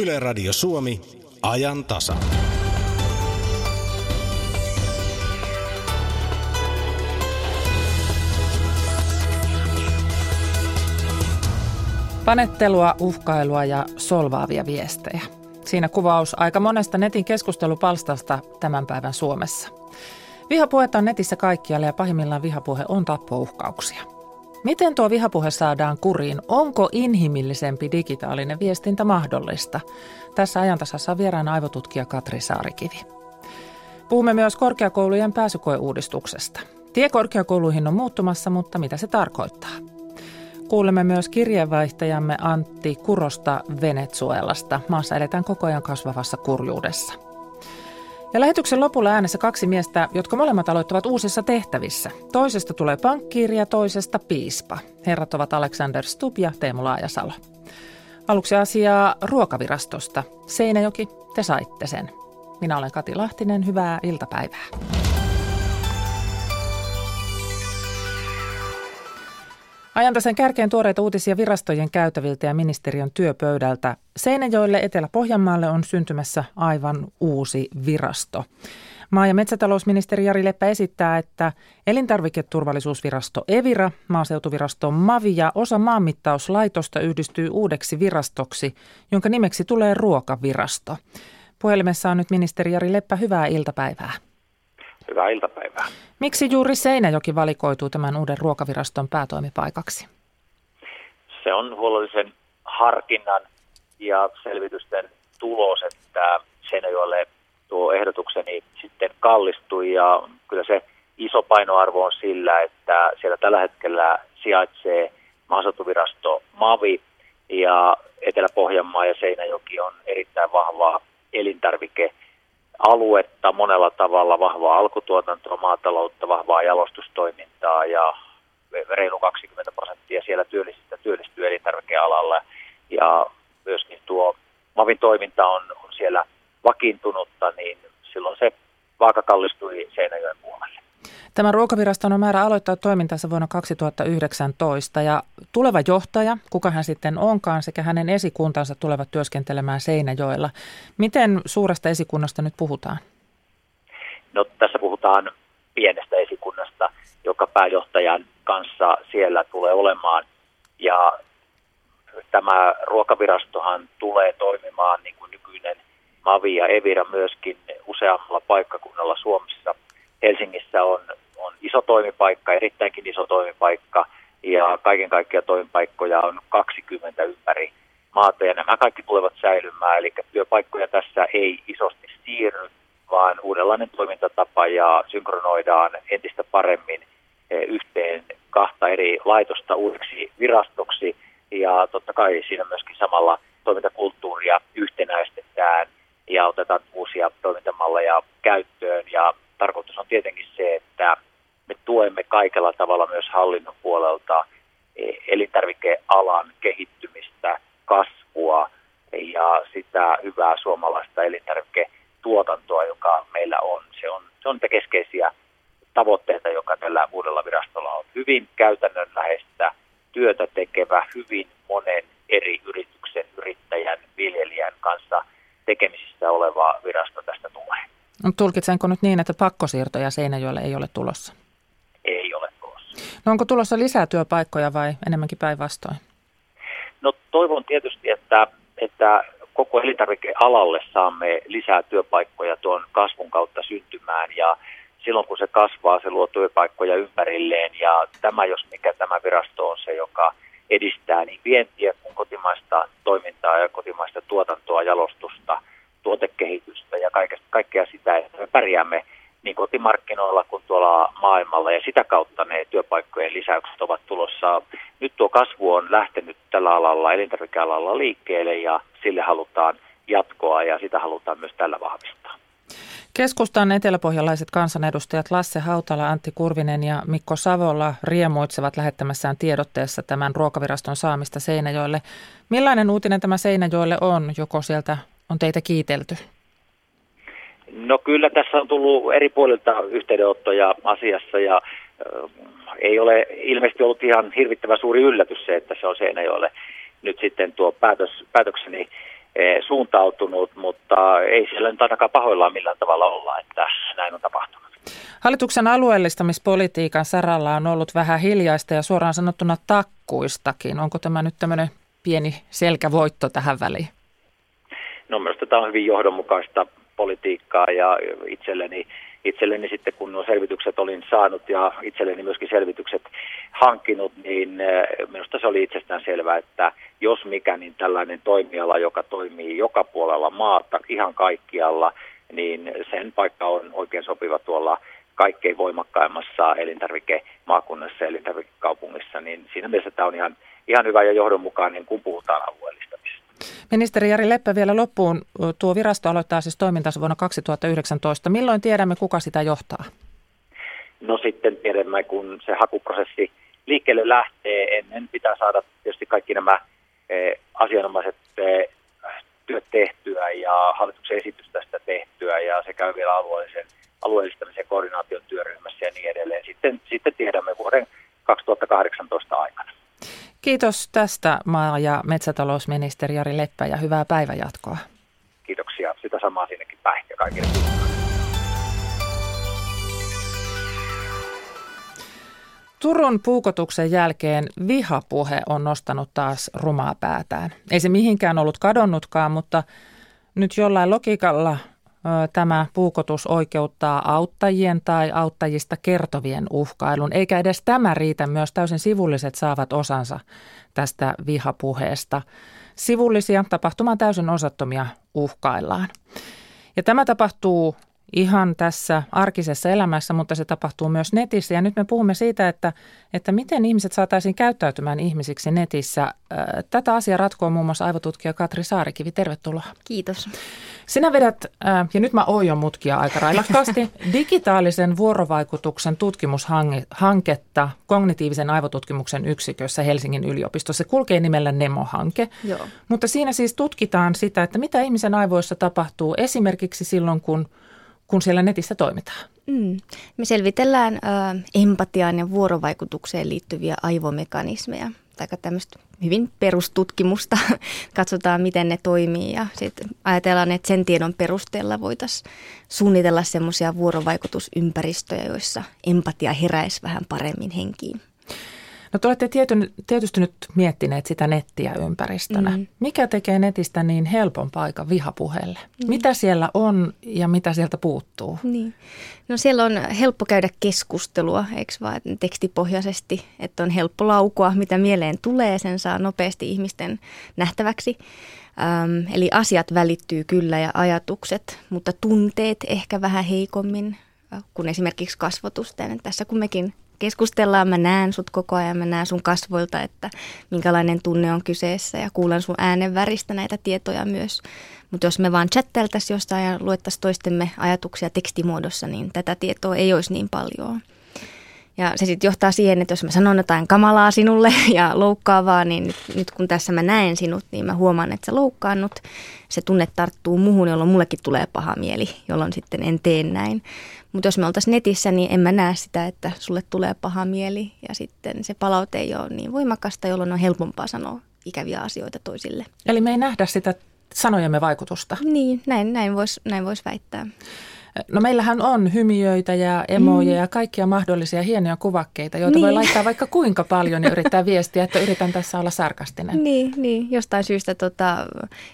Yle Radio Suomi, ajan tasa. Panettelua, uhkailua ja solvaavia viestejä. Siinä kuvaus aika monesta netin keskustelupalstasta tämän päivän Suomessa. Vihapuhetta on netissä kaikkialla ja pahimmillaan vihapuhe on tappouhkauksia. Miten tuo vihapuhe saadaan kuriin? Onko inhimillisempi digitaalinen viestintä mahdollista? Tässä ajantasassa on vieraana aivotutkija Katri Saarikivi. Puhumme myös korkeakoulujen pääsykoeuudistuksesta. Tie korkeakouluihin on muuttumassa, mutta mitä se tarkoittaa? Kuulemme myös kirjeenvaihtajamme Antti Kurosta Venezuelasta. Maassa eletään koko ajan kasvavassa kurjuudessa. Ja lähetyksen lopulla äänessä kaksi miestä, jotka molemmat aloittavat uusissa tehtävissä. Toisesta tulee pankkiiri ja toisesta piispa. Herrat ovat Alexander Stubb ja Teemu Laajasalo. Aluksi asiaa Ruokavirastosta. Seinäjoki, te saitte sen. Minä olen Kati Lahtinen. Hyvää iltapäivää. Ajantasan kärkeen tuoreita uutisia virastojen käytäviltä ja ministeriön työpöydältä. Seinäjoelle Etelä-Pohjanmaalle on syntymässä aivan uusi virasto. Maa- ja metsätalousministeri Jari Leppä esittää, että elintarviketurvallisuusvirasto Evira, maaseutuvirasto Mavi ja osa maanmittauslaitosta yhdistyy uudeksi virastoksi, jonka nimeksi tulee Ruokavirasto. Puhelimessa on nyt ministeri Jari Leppä. Hyvää iltapäivää. Hyvää iltapäivää. Miksi juuri Seinäjoki valikoituu tämän uuden ruokaviraston päätoimipaikaksi? Se on huolellisen harkinnan ja selvitysten tulos, että Seinäjoelle tuo ehdotukseni sitten kallistui. Ja kyllä se iso painoarvo on sillä, että siellä tällä hetkellä sijaitsee maaseutuvirasto Mavi ja Etelä-Pohjanmaa ja Seinäjoki on erittäin vahvaa elintarvikealuetta monella tavalla, vahvaa alkutuotantoa, maataloutta, vahvaa jalostustoimintaa ja reilu 20% siellä työllistyy elintarvikealalla. Ja myöskin tuo Mavin toiminta on siellä vakiintunutta, niin silloin se vaaka kallistui Seinäjoen puolelle. Tämä ruokaviraston on määrä aloittaa toimintansa vuonna 2019 ja tuleva johtaja, kuka hän sitten onkaan, sekä hänen esikuntansa tulevat työskentelemään Seinäjoella. Miten suuresta esikunnasta nyt puhutaan? No, tässä puhutaan pienestä esikunnasta, joka pääjohtajan kanssa siellä tulee olemaan. Ja tämä ruokavirastohan tulee toimimaan niin kuin nykyinen Mavi ja Evira myöskin useammalla paikkakunnalla Suomessa. Helsingissä on iso toimipaikka, erittäinkin iso toimipaikka, ja kaiken kaikkiaan toimipaikkoja on 20 ympäri maata, ja nämä kaikki tulevat säilymään, eli työpaikkoja tässä ei isosti siirry, vaan uudenlainen toimintatapa, ja synkronoidaan entistä paremmin yhteen kahta eri laitosta uudeksi virastoksi, ja totta kai siinä myöskin samalla toimintakulttuuria yhtenäistetään, ja otetaan uusia toimintamalleja käyttöön, ja tarkoitus on tietenkin se, että me tuemme kaikella tavalla myös hallinnon puolelta elintarvikealan kehittymistä, kasvua ja sitä hyvää suomalaista elintarviketuotantoa, joka meillä on. Se on niitä keskeisiä tavoitteita, joka tällä uudella virastolla on. Hyvin käytännönläheistä työtä tekevä, hyvin monen eri yrityksen, yrittäjän, viljelijän kanssa tekemisissä oleva virasto tästä tulee. Tulkitsenko nyt niin, että pakkosiirtoja Seinäjoelle ei ole tulossa? Ei ole tulossa. No, onko tulossa lisää työpaikkoja vai enemmänkin päinvastoin? No, toivon tietysti, että koko elintarvikealalle saamme lisää työpaikkoja tuon kasvun kautta syntymään. Ja silloin kun se kasvaa, se luo työpaikkoja ympärilleen. Ja tämä, jos mikä, tämä virasto on se, joka edistää niin vientiä kuin kotimaista toimintaa ja kotimaista tuotantoa, jalostusta, tuotekehitystä ja kaikkea sitä, että me pärjäämme niin kotimarkkinoilla kuin tuolla maailmalla, ja sitä kautta ne työpaikkojen lisäykset ovat tulossa. Nyt tuo kasvu on lähtenyt tällä alalla, elintarvikealalla liikkeelle, ja sille halutaan jatkoa ja sitä halutaan myös tällä vahvistaa. Keskustan eteläpohjalaiset kansanedustajat Lasse Hautala, Antti Kurvinen ja Mikko Savola riemuitsevat lähettämässään tiedotteessa tämän ruokaviraston saamista Seinäjoelle. Millainen uutinen tämä Seinäjoelle on, joko sieltä on teitä kiitelty? No, kyllä tässä on tullut eri puolilta yhteydenottoja asiassa, ja ei ole ilmeisesti ollut ihan hirvittävän suuri yllätys se, että se on Seinäjoelle nyt sitten tuo päätökseni suuntautunut, mutta ei siellä nyt ainakaan pahoillaan millään tavalla olla, että näin on tapahtunut. Hallituksen alueellistamispolitiikan saralla on ollut vähän hiljaista ja suoraan sanottuna takkuistakin. Onko tämä nyt tämmöinen pieni selkävoitto tähän väliin? No minusta tämä on hyvin johdonmukaista politiikkaa ja itselleni sitten kun nuo selvitykset olin saanut ja itselleni myöskin selvitykset hankkinut, niin minusta se oli itsestään selvää, että jos mikä, niin tällainen toimiala, joka toimii joka puolella maata, ihan kaikkialla, niin sen paikka on oikein sopiva tuolla kaikkein voimakkaimmassa elintarvikemaakunnassa, elintarvikekaupungissa, niin siinä mielessä tämä on ihan hyvä ja johdonmukainen, kun puhutaan alueellistamisesta. Ministeri Jari Leppä vielä loppuun. Tuo virasto aloittaa siis toimintansa vuonna 2019. Milloin tiedämme, kuka sitä johtaa? No sitten tiedämme, kun se hakuprosessi liikkeelle lähtee. Ennen pitää saada tietysti kaikki nämä asianomaiset työt tehtyä ja hallituksen esitys tästä tehtyä ja se käy vielä alueellistamisen koordinaation työryhmässä ja niin edelleen. Sitten tiedämme vuoden 2018 aikana. Kiitos tästä maa- ja metsätalousministeri Jari Leppä ja hyvää päivänjatkoa. Kiitoksia. Sitä samaa sinnekin päin ja kaikille. Turun puukotuksen jälkeen vihapuhe on nostanut taas rumaa päätään. Ei se mihinkään ollut kadonnutkaan, mutta nyt jollain logiikalla tämä puukotus oikeuttaa auttajien tai auttajista kertovien uhkailun, eikä edes tämä riitä, myös täysin sivulliset saavat osansa tästä vihapuheesta. Sivullisia, tapahtumaan täysin osattomia, uhkaillaan. Ja tämä tapahtuu ihan tässä arkisessa elämässä, mutta se tapahtuu myös netissä. Ja nyt me puhumme siitä, että miten ihmiset saataisiin käyttäytymään ihmisiksi netissä. Tätä asiaa ratkoo muun muassa aivotutkija Katri Saarikivi. Tervetuloa. Kiitos. Sinä vedät, ja nyt mä oon jo mutkia aika railakkaasti, digitaalisen vuorovaikutuksen tutkimushanketta kognitiivisen aivotutkimuksen yksikössä Helsingin yliopistossa. Se kulkee nimellä Nemo-hanke. Joo. Mutta siinä siis tutkitaan sitä, että mitä ihmisen aivoissa tapahtuu esimerkiksi silloin, kun siellä netissä toimitaan. Me selvitellään empatiaan ja vuorovaikutukseen liittyviä aivomekanismeja, tai tämmöistä hyvin perustutkimusta. Katsotaan, miten ne toimii, ja sitten ajatellaan, että sen tiedon perusteella voitaisiin suunnitella semmoisia vuorovaikutusympäristöjä, joissa empatia heräisi vähän paremmin henkiin. No te olette tietysti nyt miettineet sitä nettiä ympäristönä. Mikä tekee netistä niin helpon paikan vihapuheelle? Mitä siellä on ja mitä sieltä puuttuu? Niin. No siellä on helppo käydä keskustelua, eikö vaan tekstipohjaisesti, että on helppo laukoa, mitä mieleen tulee, sen saa nopeasti ihmisten nähtäväksi. Eli asiat välittyy kyllä ja ajatukset, mutta tunteet ehkä vähän heikommin kuin esimerkiksi kasvotusten. Tässä kun mekin keskustellaan, mä näen sut koko ajan, mä näen sun kasvoilta, että minkälainen tunne on kyseessä ja kuulen sun äänen väristä näitä tietoja myös. Mutta jos me vaan chattailtaisiin jostain ja luettaisiin toistemme ajatuksia tekstimuodossa, niin tätä tietoa ei olisi niin paljon. Ja se sitten johtaa siihen, että jos mä sanon jotain kamalaa sinulle ja loukkaavaa, niin nyt kun tässä mä näen sinut, niin mä huomaan, että sä loukkaannut. Se tunne tarttuu muuhun, jolloin mullekin tulee paha mieli, jolloin sitten en tee näin. Mutta jos me oltaisiin netissä, niin en mä näe sitä, että sulle tulee paha mieli. Ja sitten se palaute ei ole niin voimakasta, jolloin on helpompaa sanoa ikäviä asioita toisille. Eli me ei nähdä sitä sanojemme vaikutusta. Niin, näin vois väittää. No meillähän on hymiöitä ja emoja ja kaikkia mahdollisia hienoja kuvakkeita, joita voi laittaa vaikka kuinka paljon ja yrittää viestiä, että yritän tässä olla sarkastinen. Niin. Jostain syystä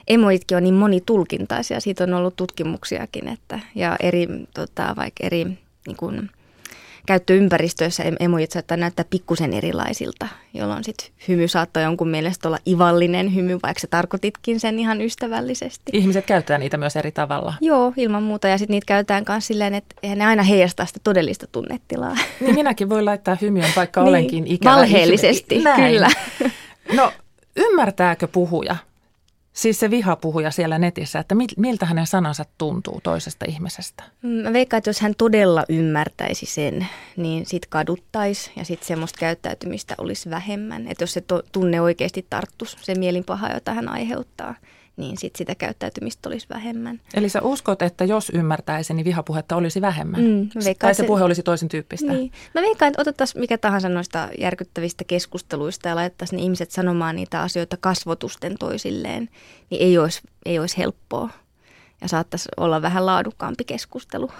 emojitkin on niin monitulkintaisia. Siitä on ollut tutkimuksiakin, ja eri niin kuin käyttöympäristöissä emojit saattaa näyttää pikkusen erilaisilta, jolloin sit hymy saattaa jonkun mielestä olla ivallinen hymy, vaikka sä tarkoititkin sen ihan ystävällisesti. Ihmiset käyttää niitä myös eri tavalla. Joo, ilman muuta. Ja sitten niitä käytetään myös silleen, että eihän ne aina heijastaa sitä todellista tunnetilaa. Niin minäkin voi laittaa hymyön, vaikka olenkin ikävä. Valheellisesti, kyllä. No ymmärtääkö puhuja, siis se vihapuhuja siellä netissä, että miltä hänen sanansa tuntuu toisesta ihmisestä? Mä veikkaan, että jos hän todella ymmärtäisi sen, niin sit kaduttaisi ja sit semmoista käyttäytymistä olisi vähemmän. Että jos se tunne oikeasti tarttuisi, se mielinpaha, jota hän aiheuttaa, niin sitten sitä käyttäytymistä olisi vähemmän. Eli sä uskot, että jos ymmärtäisi, niin vihapuhetta olisi vähemmän? Tai se puhe olisi toisen tyyppistä? Niin. Mä veikkaan, että otettaisiin mikä tahansa noista järkyttävistä keskusteluista ja laitettaisiin ne ihmiset sanomaan niitä asioita kasvotusten toisilleen, niin ei olisi helppoa. Ja saattaisi olla vähän laadukkaampi keskustelu.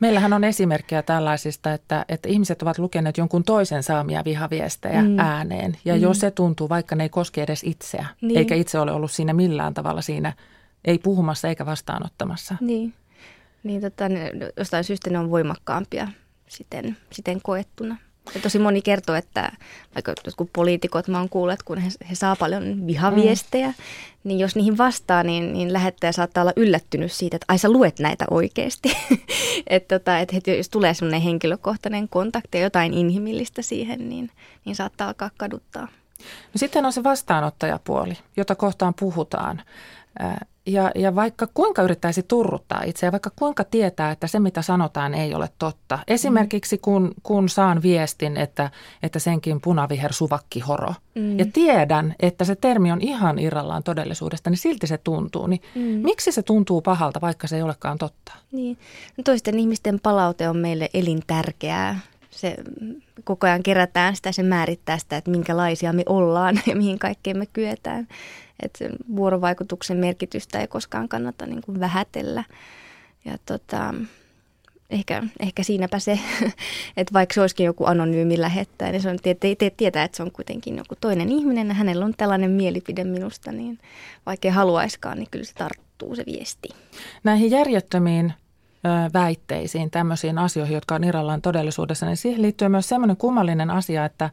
Meillähän on esimerkkejä tällaisista, että ihmiset ovat lukeneet jonkun toisen saamia vihaviestejä ääneen. Ja jos se tuntuu, vaikka ne ei koske edes itseä, niin. Eikä itse ole ollut siinä millään tavalla siinä, ei puhumassa eikä vastaanottamassa. Niin, jostain syystä ne on voimakkaampia siten koettuna. Ja tosi moni kertoo, että vaikka jotkut poliitikot, mä oon kuullut, että kun he saa paljon vihaviestejä, niin jos niihin vastaa, niin lähettäjä saattaa olla yllättynyt siitä, että ai sä luet näitä oikeasti. että jos tulee semmoinen henkilökohtainen kontakti ja jotain inhimillistä siihen, niin saattaa alkaa kaduttaa. No sitten on se vastaanottajapuoli, jota kohtaan puhutaan. Ja vaikka kuinka yrittäisi turruttaa itseä, vaikka kuinka tietää, että se mitä sanotaan ei ole totta. Esimerkiksi kun saan viestin, että senkin punaviher suvakkihoro. Ja tiedän, että se termi on ihan irrallaan todellisuudesta, niin silti se tuntuu. Miksi se tuntuu pahalta, vaikka se ei olekaan totta? Niin. No toisten ihmisten palaute on meille elintärkeää. Se koko ajan kerätään sitä, se määrittää sitä, että minkälaisia me ollaan ja mihin kaikkeen me kyetään. Että vuorovaikutuksen merkitystä ei koskaan kannata niin kuin vähätellä. Ja ehkä siinäpä se, että vaikka se olisikin joku anonyymi lähettäjä, niin se on tietää, että se on kuitenkin joku toinen ihminen ja hänellä on tällainen mielipide minusta, niin vaikka ei haluaiskaan, niin kyllä se tarttuu se viesti. Näihin järjettömiin väitteisiin, tämmöisiin asioihin, jotka on irrallaan todellisuudessa, niin siihen liittyy myös semmoinen kummallinen asia, että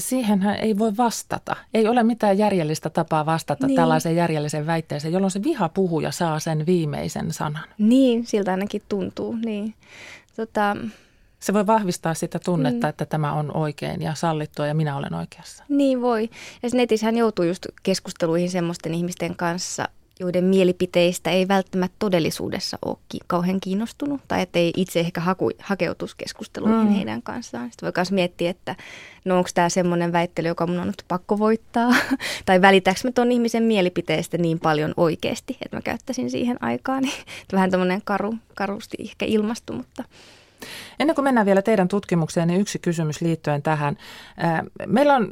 siihenhän ei voi vastata. Ei ole mitään järjellistä tapaa vastata tällaiseen järjelliseen väitteeseen, jolloin se vihapuhuja saa sen viimeisen sanan. Niin, siltä ainakin tuntuu. Niin. Se voi vahvistaa sitä tunnetta, että tämä on oikein ja sallittua ja minä olen oikeassa. Niin voi. Ja netissähän joutuu just keskusteluihin semmoisten ihmisten kanssa, joiden mielipiteistä ei välttämättä todellisuudessa ole kauhean kiinnostunut tai ettei itse ehkä hakeutuisi keskusteluihin heidän kanssaan. Sitten voi myös miettiä, että no onko tämä semmoinen väittely, joka mun on nyt pakko voittaa tai välitäänkö mä tuon ihmisen mielipiteestä niin paljon oikeasti, että mä käyttäisin siihen aikaa. Niin, vähän tämmöinen karusti ehkä ilmastu, mutta... Ennen kuin mennään vielä teidän tutkimukseen, niin yksi kysymys liittyen tähän. Meillä on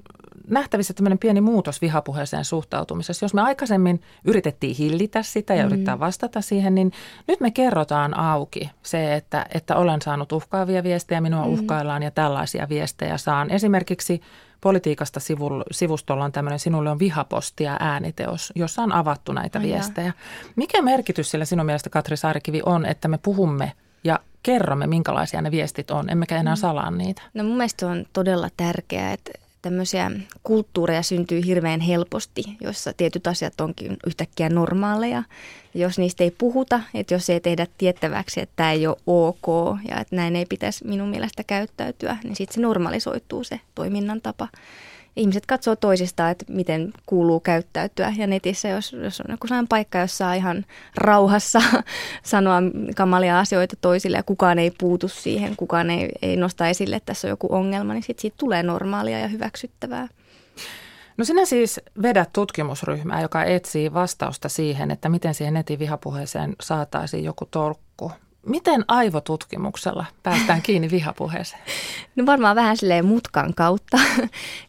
nähtävissä tämmöinen pieni muutos vihapuheeseen suhtautumisessa. Jos me aikaisemmin yritettiin hillitä sitä ja yrittää vastata siihen, niin nyt me kerrotaan auki se, että olen saanut uhkaavia viestejä, minua uhkaillaan ja tällaisia viestejä saan. Esimerkiksi Politiikasta sivustolla on tämmöinen Sinulle on vihapostia -ääniteos, jossa on avattu näitä viestejä. Mikä merkitys sillä sinun mielestä, Katri Saarikivi, on, että me puhumme ja kerromme, minkälaisia ne viestit on, emmekä enää salaa niitä? No mun mielestä on todella tärkeää, että tämmöisiä kulttuureja syntyy hirveän helposti, jossa tietyt asiat onkin yhtäkkiä normaaleja. Jos niistä ei puhuta, että jos ei tehdä tiettäväksi, että tämä ei ole ok ja että näin ei pitäisi minun mielestä käyttäytyä, niin sitten se normalisoituu se toiminnan tapa. Ihmiset katsoo toisistaan, että miten kuuluu käyttäytyä ja netissä, jos on joku sellainen paikka, jossa saa ihan rauhassa sanoa kamalia asioita toisille ja kukaan ei puutu siihen, kukaan ei nosta esille, että tässä on joku ongelma, niin sitten siitä tulee normaalia ja hyväksyttävää. No sinä siis vedät tutkimusryhmää, joka etsii vastausta siihen, että miten siihen netin vihapuheeseen saataisiin joku tolkku. Miten aivotutkimuksella päästään kiinni vihapuheeseen? No varmaan vähän silleen mutkan kautta.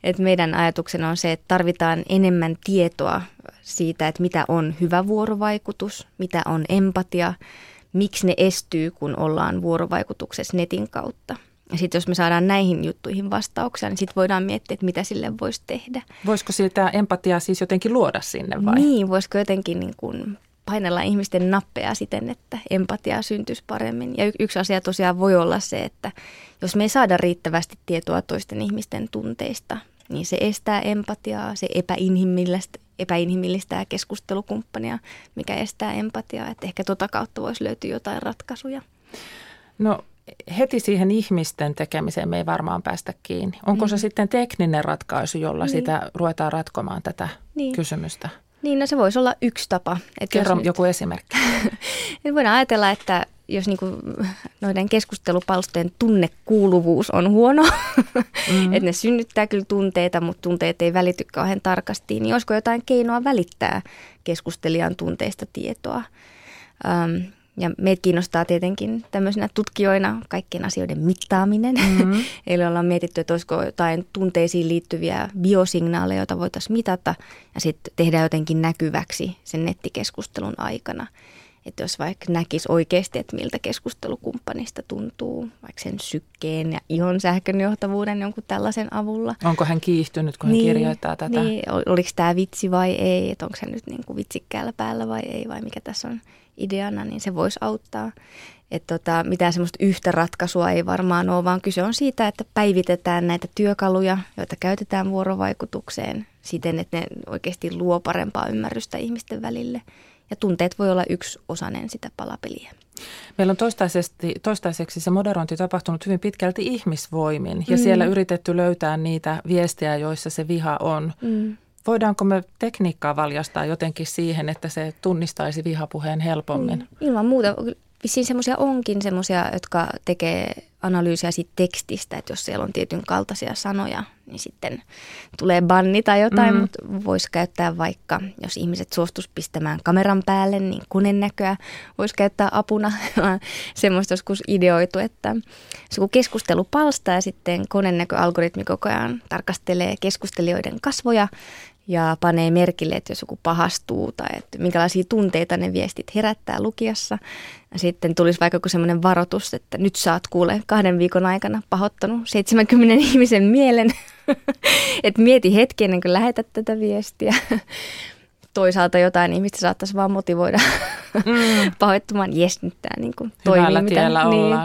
Et meidän ajatuksena on se, että tarvitaan enemmän tietoa siitä, että mitä on hyvä vuorovaikutus, mitä on empatia, miksi ne estyy, kun ollaan vuorovaikutuksessa netin kautta. Ja sitten jos me saadaan näihin juttuihin vastauksia, niin sitten voidaan miettiä, että mitä sille voisi tehdä. Voisiko sitä empatiaa siis jotenkin luoda sinne vai? Niin, voisiko jotenkin niin kuin painellaan ihmisten nappeja siten, että empatiaa syntyisi paremmin. Ja yksi asia tosiaan voi olla se, että jos me ei saada riittävästi tietoa toisten ihmisten tunteista, niin se estää empatiaa, se epäinhimillistää keskustelukumppania, mikä estää empatiaa. Että ehkä tota kautta voisi löytyä jotain ratkaisuja. No heti siihen ihmisten tekemiseen me ei varmaan päästä kiinni. Onko se sitten tekninen ratkaisu, jolla sitä ruvetaan ratkomaan tätä kysymystä? Niin, no se voisi olla yksi tapa. Kerro joku esimerkki. Voidaan ajatella, että jos niin kuin noiden keskustelupalstojen tunnekuuluvuus on huono, että ne synnyttää kyllä tunteita, mutta tunteet ei välity kauhean tarkasti, niin olisiko jotain keinoa välittää keskustelijan tunteista tietoa? Ja meitä kiinnostaa tietenkin tämmöisenä tutkijoina kaikkien asioiden mittaaminen. Mm-hmm. Eli ollaan mietitty, että olisiko jotain tunteisiin liittyviä biosignaaleja, joita voitaisiin mitata ja sitten tehdä jotenkin näkyväksi sen nettikeskustelun aikana. Että jos vaikka näkisi oikeasti, että miltä keskustelukumppanista tuntuu, vaikka sen sykkeen ja ihon sähkönjohtavuuden jonkun tällaisen avulla. Onko hän kiihtynyt, kun hän kirjoittaa tätä? Niin, oliko tämä vitsi vai ei, että onko se nyt niin kuin vitsikkäällä päällä vai ei, vai mikä tässä on ideana, niin se voisi auttaa. Että mitään semmoista yhtä ratkaisua ei varmaan ole, vaan kyse on siitä, että päivitetään näitä työkaluja, joita käytetään vuorovaikutukseen siten, että ne oikeasti luo parempaa ymmärrystä ihmisten välille. Ja tunteet voi olla yksi osainen sitä palapeliä. Meillä on toistaiseksi se moderointi tapahtunut hyvin pitkälti ihmisvoimin ja siellä yritetty löytää niitä viestejä, joissa se viha on. Voidaanko me tekniikkaa valjastaa jotenkin siihen, että se tunnistaisi vihapuheen helpommin? Ilman muuta. Vissiin semmoisia onkin semmoisia, jotka tekee analyysiä siitä tekstistä, että jos siellä on tietyn kaltaisia sanoja, niin sitten tulee banni tai jotain, mutta voisi käyttää vaikka, jos ihmiset suostuisi pistämään kameran päälle, niin konennäköä voisi käyttää apuna. Semmoista joskus ideoitu, että se kun keskustelu palstaa ja sitten konennäköalgoritmi koko ajan tarkastelee keskustelijoiden kasvoja ja panee merkille, että jos joku pahastuu tai että minkälaisia tunteita ne viestit herättää lukijassa. Ja sitten tulisi vaikka joku semmoinen varoitus, että nyt sä oot kuule 2 viikon aikana pahoittanut 70 ihmisen mielen. Että mieti hetki ennen kuin lähetät tätä viestiä. Toisaalta jotain ihmistä saattaisi vaan motivoida pahoittumaan. Jes, nyt tämä niin kuin toimii, mitä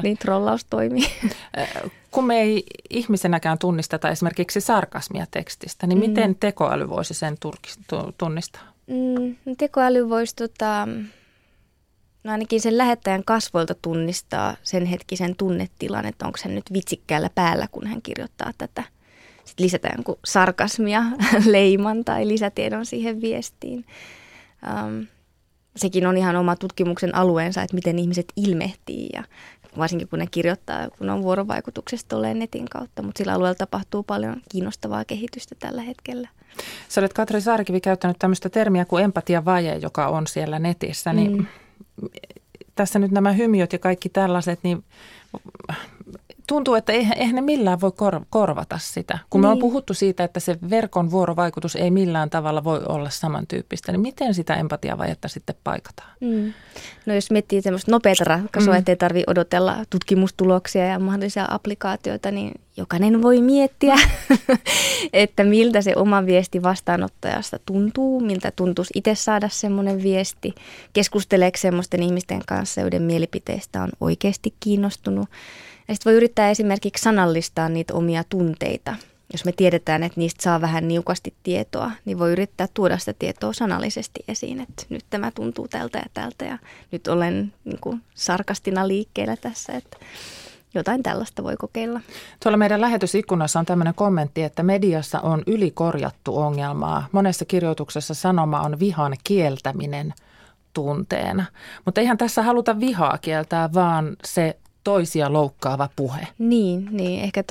niin trollaus toimii. Kun me ei ihmisenäkään tunnisteta esimerkiksi sarkasmia tekstistä, niin miten tekoäly voisi sen tunnistaa? Tekoäly voisi ainakin sen lähettäjän kasvoilta tunnistaa sen hetkisen tunnetilan, että onko hän nyt vitsikkäällä päällä, kun hän kirjoittaa tätä. Sitten lisätään jonkun sarkasmia, leiman tai lisätiedon siihen viestiin. Sekin on ihan oma tutkimuksen alueensa, että miten ihmiset ilmehtii ja varsinkin kun ne kirjoittaa, kun on vuorovaikutuksessa tolleen netin kautta, mutta sillä alueella tapahtuu paljon kiinnostavaa kehitystä tällä hetkellä. Sä olet, Katri Saarikivi, käyttänyt tämmöistä termiä kuin empatiavaje, joka on siellä netissä. Niin tässä nyt nämä hymiöt ja kaikki tällaiset, niin tuntuu, että eihän ne millään voi korvata sitä. Kun me on puhuttu siitä, että se verkon vuorovaikutus ei millään tavalla voi olla samantyyppistä, niin miten sitä empatiavajetta sitten paikataan? No jos miettii tämmöistä nopeata ratkaisua, ettei tarvitse odotella tutkimustuloksia ja mahdollisia applikaatioita, niin jokainen voi miettiä, että miltä se oma viesti vastaanottajasta tuntuu, miltä tuntuisi itse saada semmoinen viesti, keskusteleeko semmoisten ihmisten kanssa, joiden mielipiteistä on oikeasti kiinnostunut. Ja sitten voi yrittää esimerkiksi sanallistaa niitä omia tunteita. Jos me tiedetään, että niistä saa vähän niukasti tietoa, niin voi yrittää tuoda sitä tietoa sanallisesti esiin, että nyt tämä tuntuu tältä ja tältä ja nyt olen niin kuin sarkastina liikkeellä tässä, että jotain tällaista voi kokeilla. Tuolla meidän lähetysikkunassa on tämmöinen kommentti, että mediassa on ylikorjattu ongelmaa. Monessa kirjoituksessa sanoma on vihan kieltäminen tunteena, mutta eihän tässä haluta vihaa kieltää, vaan se toisia loukkaava puhe. Niin. Ehkä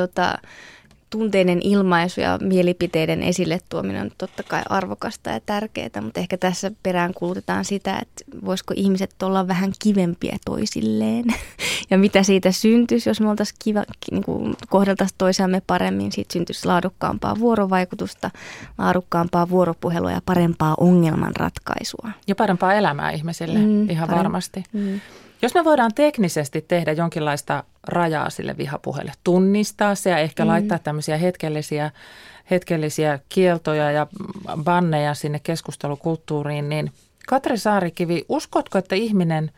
tunteiden ilmaisu ja mielipiteiden esille tuominen on totta kai arvokasta ja tärkeää, mutta ehkä tässä peräänkuulutetaan sitä, että voisiko ihmiset olla vähän kivempiä toisilleen ja mitä siitä syntyisi, jos me oltaisiin kohdeltaisiin toisiamme paremmin, siitä syntyisi laadukkaampaa vuorovaikutusta, laadukkaampaa vuoropuhelua ja parempaa ongelmanratkaisua. Ja parempaa elämää ihmisille ihan varmasti. Jos me voidaan teknisesti tehdä jonkinlaista rajaa sille vihapuheelle, tunnistaa se ja ehkä laittaa tämmöisiä hetkellisiä kieltoja ja banneja sinne keskustelukulttuuriin, niin Katri Saarikivi, uskotko, että ihminen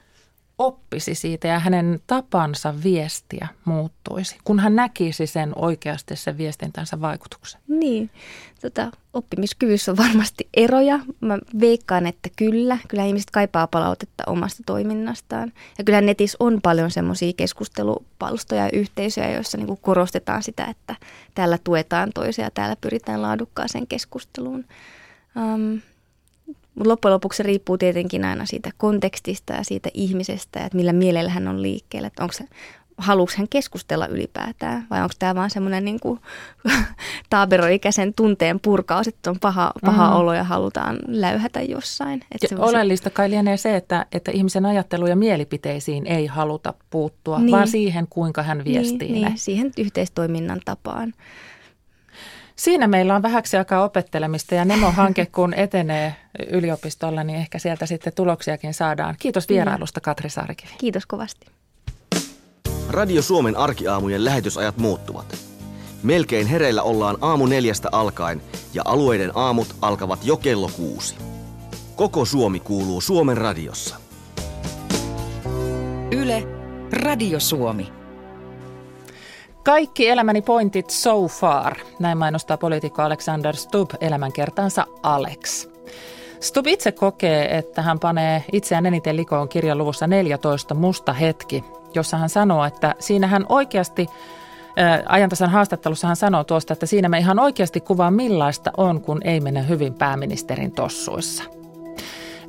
oppisi siitä ja hänen tapansa viestiä muuttuisi, kun hän näkisi sen oikeasti sen viestintänsä vaikutuksen? Niin, oppimiskyvyssä on varmasti eroja. Mä veikkaan, että kyllä ihmiset kaipaa palautetta omasta toiminnastaan. Ja kyllä netissä on paljon semmoisia keskustelupalstoja ja yhteisöjä, joissa niinku korostetaan sitä, että täällä tuetaan toisia ja täällä pyritään laadukkaaseen keskusteluun. Mutta loppujen lopuksi se riippuu tietenkin aina siitä kontekstista ja siitä ihmisestä, että millä mielellä hän on liikkeellä. Että haluuks hän keskustella ylipäätään vai onko tämä vaan semmoinen niin kuin taaperoikäisen tunteen purkaus, että on paha olo ja halutaan läyhätä jossain. Että oleellista kai lienee se, että ihmisen ajattelu- ja mielipiteisiin ei haluta puuttua, niin, vaan siihen, kuinka hän viestii. Niin, siihen yhteistoiminnan tapaan. Siinä meillä on vähäksi aikaa opettelemista ja Nemo-hanke, kun etenee yliopistolla, niin ehkä sieltä sitten tuloksiakin saadaan. Kiitos vierailusta, Katri Saarikivi. Kiitos kovasti. Radio Suomen arkiaamujen lähetysajat muuttuvat. Melkein hereillä ollaan aamu 4 alkaen ja alueiden aamut alkavat jo kello 6. Koko Suomi kuuluu Suomen radiossa. Yle, Radio Suomi. Kaikki elämäni pointit so far, näin mainostaa poliitikko Alexander Stubb elämänkertaansa Alex. Stubb itse kokee, että hän panee itseään eniten likoon kirjan luvussa 14 Musta hetki, jossa hän sanoo, että siinä hän oikeasti, Ajantasan haastattelussa hän sanoo tuosta, että siinä me ihan oikeasti kuvaa millaista on, kun ei mene hyvin pääministerin tossuissa.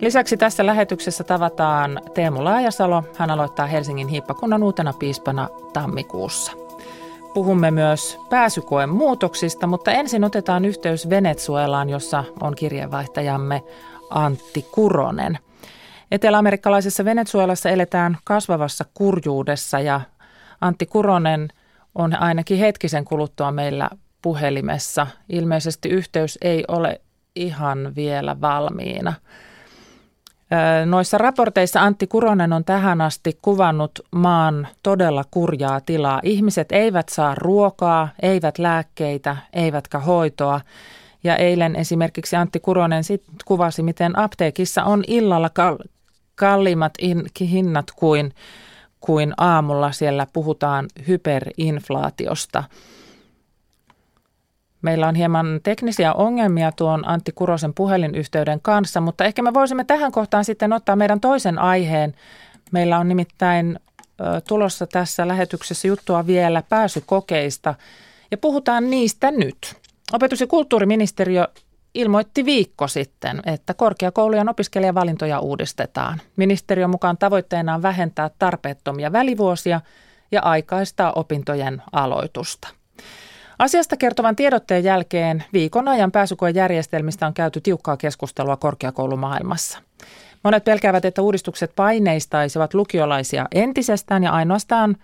Lisäksi tässä lähetyksessä tavataan Teemu Laajasalo. Hän aloittaa Helsingin hiippakunnan uutena piispana tammikuussa. Puhumme myös pääsykoen muutoksista, mutta ensin otetaan yhteys Venezuelaan, jossa on kirjeenvaihtajamme Antti Kuronen. Etelä-amerikkalaisessa Venezuelassa eletään kasvavassa kurjuudessa ja Antti Kuronen on ainakin hetkisen kuluttua meillä puhelimessa. Ilmeisesti yhteys ei ole ihan vielä valmiina. Noissa raporteissa Antti Kuronen on tähän asti kuvannut maan todella kurjaa tilaa. Ihmiset eivät saa ruokaa, eivät lääkkeitä, eivätkä hoitoa. Ja eilen esimerkiksi Antti Kuronen kuvasi, miten apteekissa on illalla kalliimmat hinnat kuin aamulla. Siellä puhutaan hyperinflaatiosta. Meillä on hieman teknisiä ongelmia tuon Antti Kurosen puhelinyhteyden kanssa, mutta ehkä me voisimme tähän kohtaan sitten ottaa meidän toisen aiheen. Meillä on nimittäin tulossa tässä lähetyksessä juttua vielä pääsykokeista ja puhutaan niistä nyt. Opetus- ja kulttuuriministeriö ilmoitti viikko sitten, että korkeakoulujen opiskelijavalintoja uudistetaan. Ministeriön mukaan tavoitteena on vähentää tarpeettomia välivuosia ja aikaistaa opintojen aloitusta. Asiasta kertovan tiedotteen jälkeen viikon ajan pääsykoejärjestelmistä on käyty tiukkaa keskustelua korkeakoulumaailmassa. Monet pelkäävät, että uudistukset paineistaisivat lukiolaisia entisestään ja ainoastaan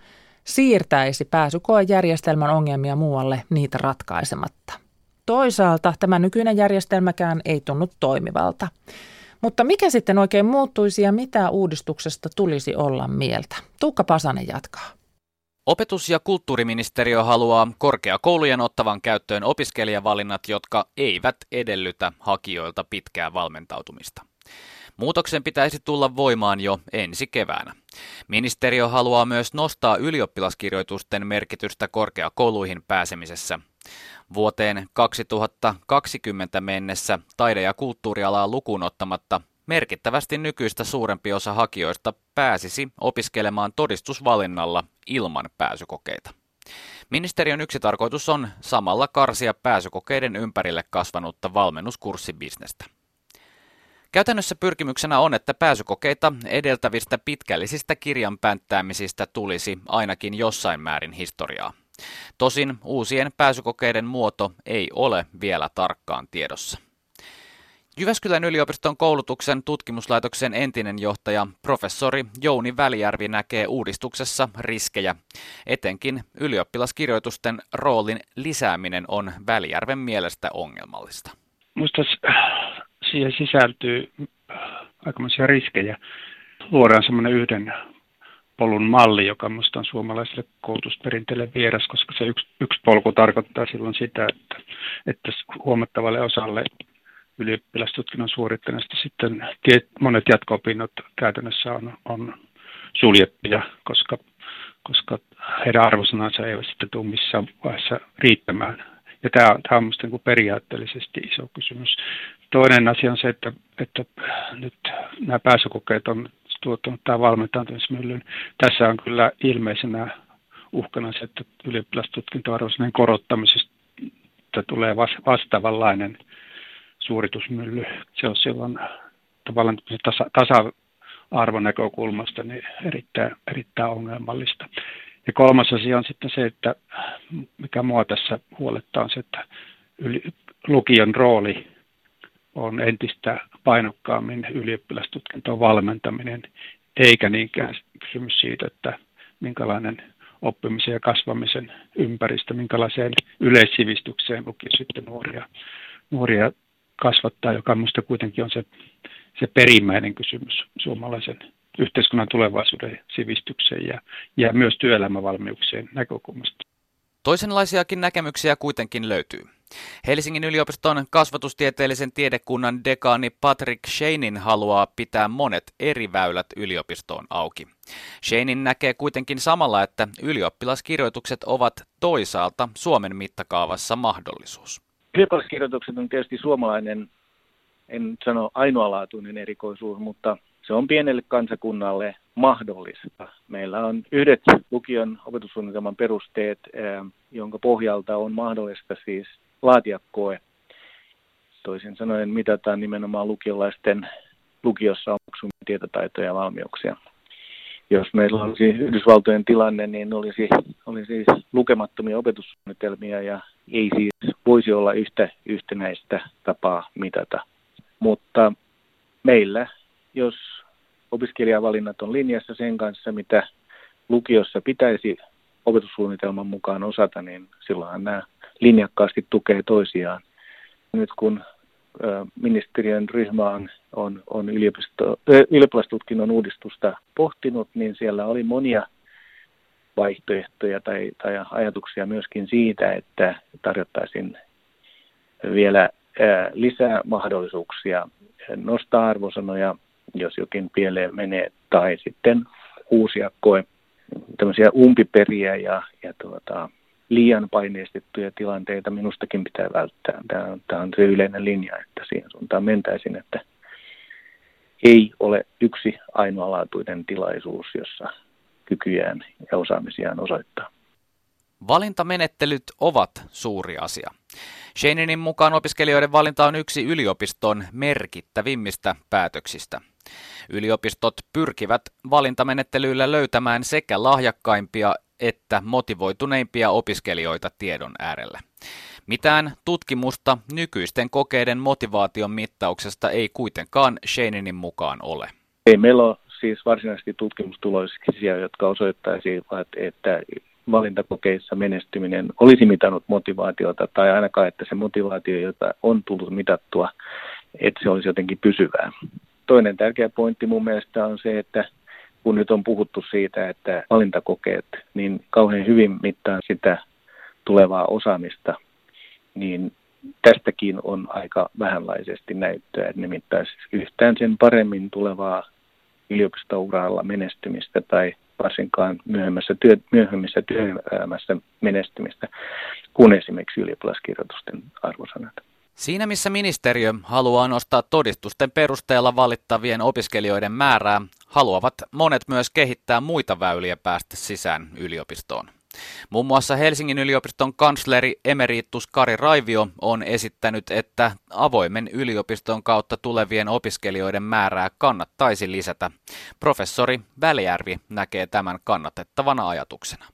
siirtäisi pääsykoejärjestelmän ongelmia muualle niitä ratkaisematta. Toisaalta tämä nykyinen järjestelmäkään ei tunnu toimivalta. Mutta mikä sitten oikein muuttuisi ja mitä uudistuksesta tulisi olla mieltä? Tuukka Pasanen jatkaa. Opetus- ja kulttuuriministeriö haluaa korkeakoulujen ottavan käyttöön opiskelijavalinnat, jotka eivät edellytä hakijoilta pitkää valmentautumista. Muutoksen pitäisi tulla voimaan jo ensi keväänä. Ministeriö haluaa myös nostaa ylioppilaskirjoitusten merkitystä korkeakouluihin pääsemisessä. Vuoteen 2020 mennessä taide- ja kulttuurialaa lukuun ottamatta merkittävästi nykyistä suurempi osa hakijoista pääsisi opiskelemaan todistusvalinnalla ilman pääsykokeita. Ministeriön yksi tarkoitus on samalla karsia pääsykokeiden ympärille kasvanutta valmennuskurssibisnestä. Käytännössä pyrkimyksenä on, että pääsykokeita edeltävistä pitkällisistä kirjanpänttäämisistä tulisi ainakin jossain määrin historiaa. Tosin uusien pääsykokeiden muoto ei ole vielä tarkkaan tiedossa. Jyväskylän yliopiston koulutuksen tutkimuslaitoksen entinen johtaja, professori Jouni Välijärvi näkee uudistuksessa riskejä. Etenkin ylioppilaskirjoitusten roolin lisääminen on Välijärven mielestä ongelmallista. Minusta siihen sisältyy aikamoisia riskejä. Luodaan semmoinen yhden polun malli, joka minusta on suomalaiselle koulutusperinteelle vieras, koska se yksi polku tarkoittaa silloin sitä, että huomattavalle osalle ylioppilastutkinnon suorittaneesta sitten monet jatko-opinnot käytännössä on suljettuja, koska heidän arvosanansa eivät sitten tule missään vaiheessa riittämään. Ja tämä on minusta niin periaatteellisesti iso kysymys. Toinen asia on se, että nyt nämä pääsykokeet on tuottanut tämän valmentautumismyllyn. Tässä on kyllä ilmeisenä uhkana se, että ylioppilastutkintoarvosanan korottamisesta tulee vastaavanlainen suoritusmylly. Se on silloin tavallaan tasa-arvon näkökulmasta niin erittäin ongelmallista. Ja kolmas asia on sitten se, että mikä mua tässä huolettaa on se, että lukion rooli on entistä painokkaammin ylioppilastutkintoon valmentaminen, eikä niinkään kysymys siitä, että minkälainen oppimisen ja kasvamisen ympäristö, minkälaiseen yleissivistykseen lukio sitten nuoria kasvattaa, joka minusta kuitenkin on se perimmäinen kysymys suomalaisen yhteiskunnan tulevaisuuden sivistyksen ja myös työelämävalmiuksien näkökulmasta. Toisenlaisiakin näkemyksiä kuitenkin löytyy. Helsingin yliopiston kasvatustieteellisen tiedekunnan dekaani Patrik Scheinin haluaa pitää monet eri väylät yliopistoon auki. Scheinin näkee kuitenkin samalla, että ylioppilaskirjoitukset ovat toisaalta Suomen mittakaavassa mahdollisuus. Ylioppilaskirjoitukset on tietysti suomalainen, en sano ainoalaatuinen erikoisuus, mutta se on pienelle kansakunnalle mahdollista. Meillä on yhdet lukion opetussuunnitelman perusteet, jonka pohjalta on mahdollista siis laatia koe. Toisin sanoen mitataan nimenomaan lukiolaisten lukiossa omaksumia tietotaitoja ja valmiuksia. Jos meillä olisi Yhdysvaltojen tilanne, niin olisi lukemattomia opetussuunnitelmia ja ei siis voisi olla yhtä yhtenäistä tapaa mitata. Mutta meillä, jos opiskelijavalinnat on linjassa sen kanssa, mitä lukiossa pitäisi opetussuunnitelman mukaan osata, niin silloinhan nämä linjakkaasti tukee toisiaan. Nyt kun ministeriön ryhmä on ylioppilastutkinnon uudistusta pohtinut, niin siellä oli monia vaihtoehtoja tai ajatuksia myöskin siitä, että tarjottaisiin vielä lisää mahdollisuuksia nostaa arvosanoja, jos jokin pieleen menee, tai sitten uusia tämmöisiä umpiperiä ja liian paineistettuja tilanteita minustakin pitää välttää. Tämä on se yleinen linja, että siihen suuntaan mentäisiin, että ei ole yksi ainoalaatuinen tilaisuus, jossa kykyjään ja osaamisiaan osoittaa. Valintamenettelyt ovat suuri asia. Scheinin mukaan opiskelijoiden valinta on yksi yliopiston merkittävimmistä päätöksistä. Yliopistot pyrkivät valintamenettelyillä löytämään sekä lahjakkaimpia että motivoituneimpia opiskelijoita tiedon äärellä. Mitään tutkimusta nykyisten kokeiden motivaation mittauksesta ei kuitenkaan Scheinin mukaan ole. Ei meillä ole siis varsinaisesti tutkimustuloisia, jotka osoittaisivat, että valintakokeissa menestyminen olisi mitannut motivaatiota, tai ainakaan, että se motivaatio, jota on tullut mitattua, että se olisi jotenkin pysyvää. Toinen tärkeä pointti mun mielestä on se, että kun nyt on puhuttu siitä, että valintakokeet niin kauhean hyvin mittaa sitä tulevaa osaamista, niin tästäkin on aika vähänlaisesti näyttöä, että ne mittaisi yhtään sen paremmin tulevaa yliopistouralla menestymistä tai varsinkaan myöhemmissä työelämässä menestymistä kuin esimerkiksi ylioppilaskirjoitusten arvosanat. Siinä missä ministeriö haluaa nostaa todistusten perusteella valittavien opiskelijoiden määrää, haluavat monet myös kehittää muita väyliä päästä sisään yliopistoon. Muun muassa Helsingin yliopiston kansleri emeritus Kari Raivio on esittänyt, että avoimen yliopiston kautta tulevien opiskelijoiden määrää kannattaisi lisätä. Professori Välijärvi näkee tämän kannatettavana ajatuksena.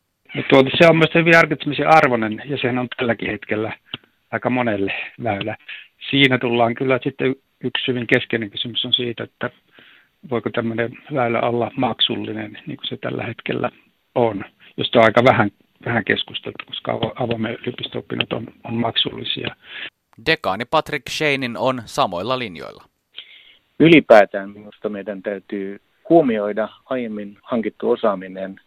Se on myös hyvin harkitsemisen arvoinen ja sehän on tälläkin hetkellä aika monelle väylä. Siinä tullaan kyllä sitten yksi hyvin keskeinen kysymys on siitä, että voiko tämmöinen väylä olla maksullinen, niin kuin se tällä hetkellä on. Josta on aika vähän keskusteltu, koska avoimen yliopisto-opinnot on maksullisia. Dekaani Patrik Scheinin on samoilla linjoilla. Ylipäätään minusta meidän täytyy huomioida aiemmin hankittu osaaminen.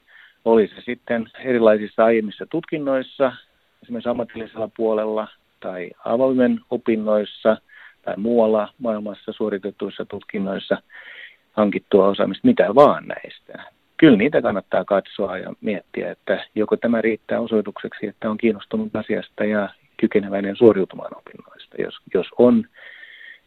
Oli se sitten erilaisissa aiemmissa tutkinnoissa, esimerkiksi ammatillisella puolella tai avoimen opinnoissa tai muualla maailmassa suoritetuissa tutkinnoissa hankittua osaamista, mitä vaan näistä. Kyllä niitä kannattaa katsoa ja miettiä, että joko tämä riittää osoitukseksi, että on kiinnostunut asiasta ja kykeneväinen suoriutumaan opinnoista. Jos on,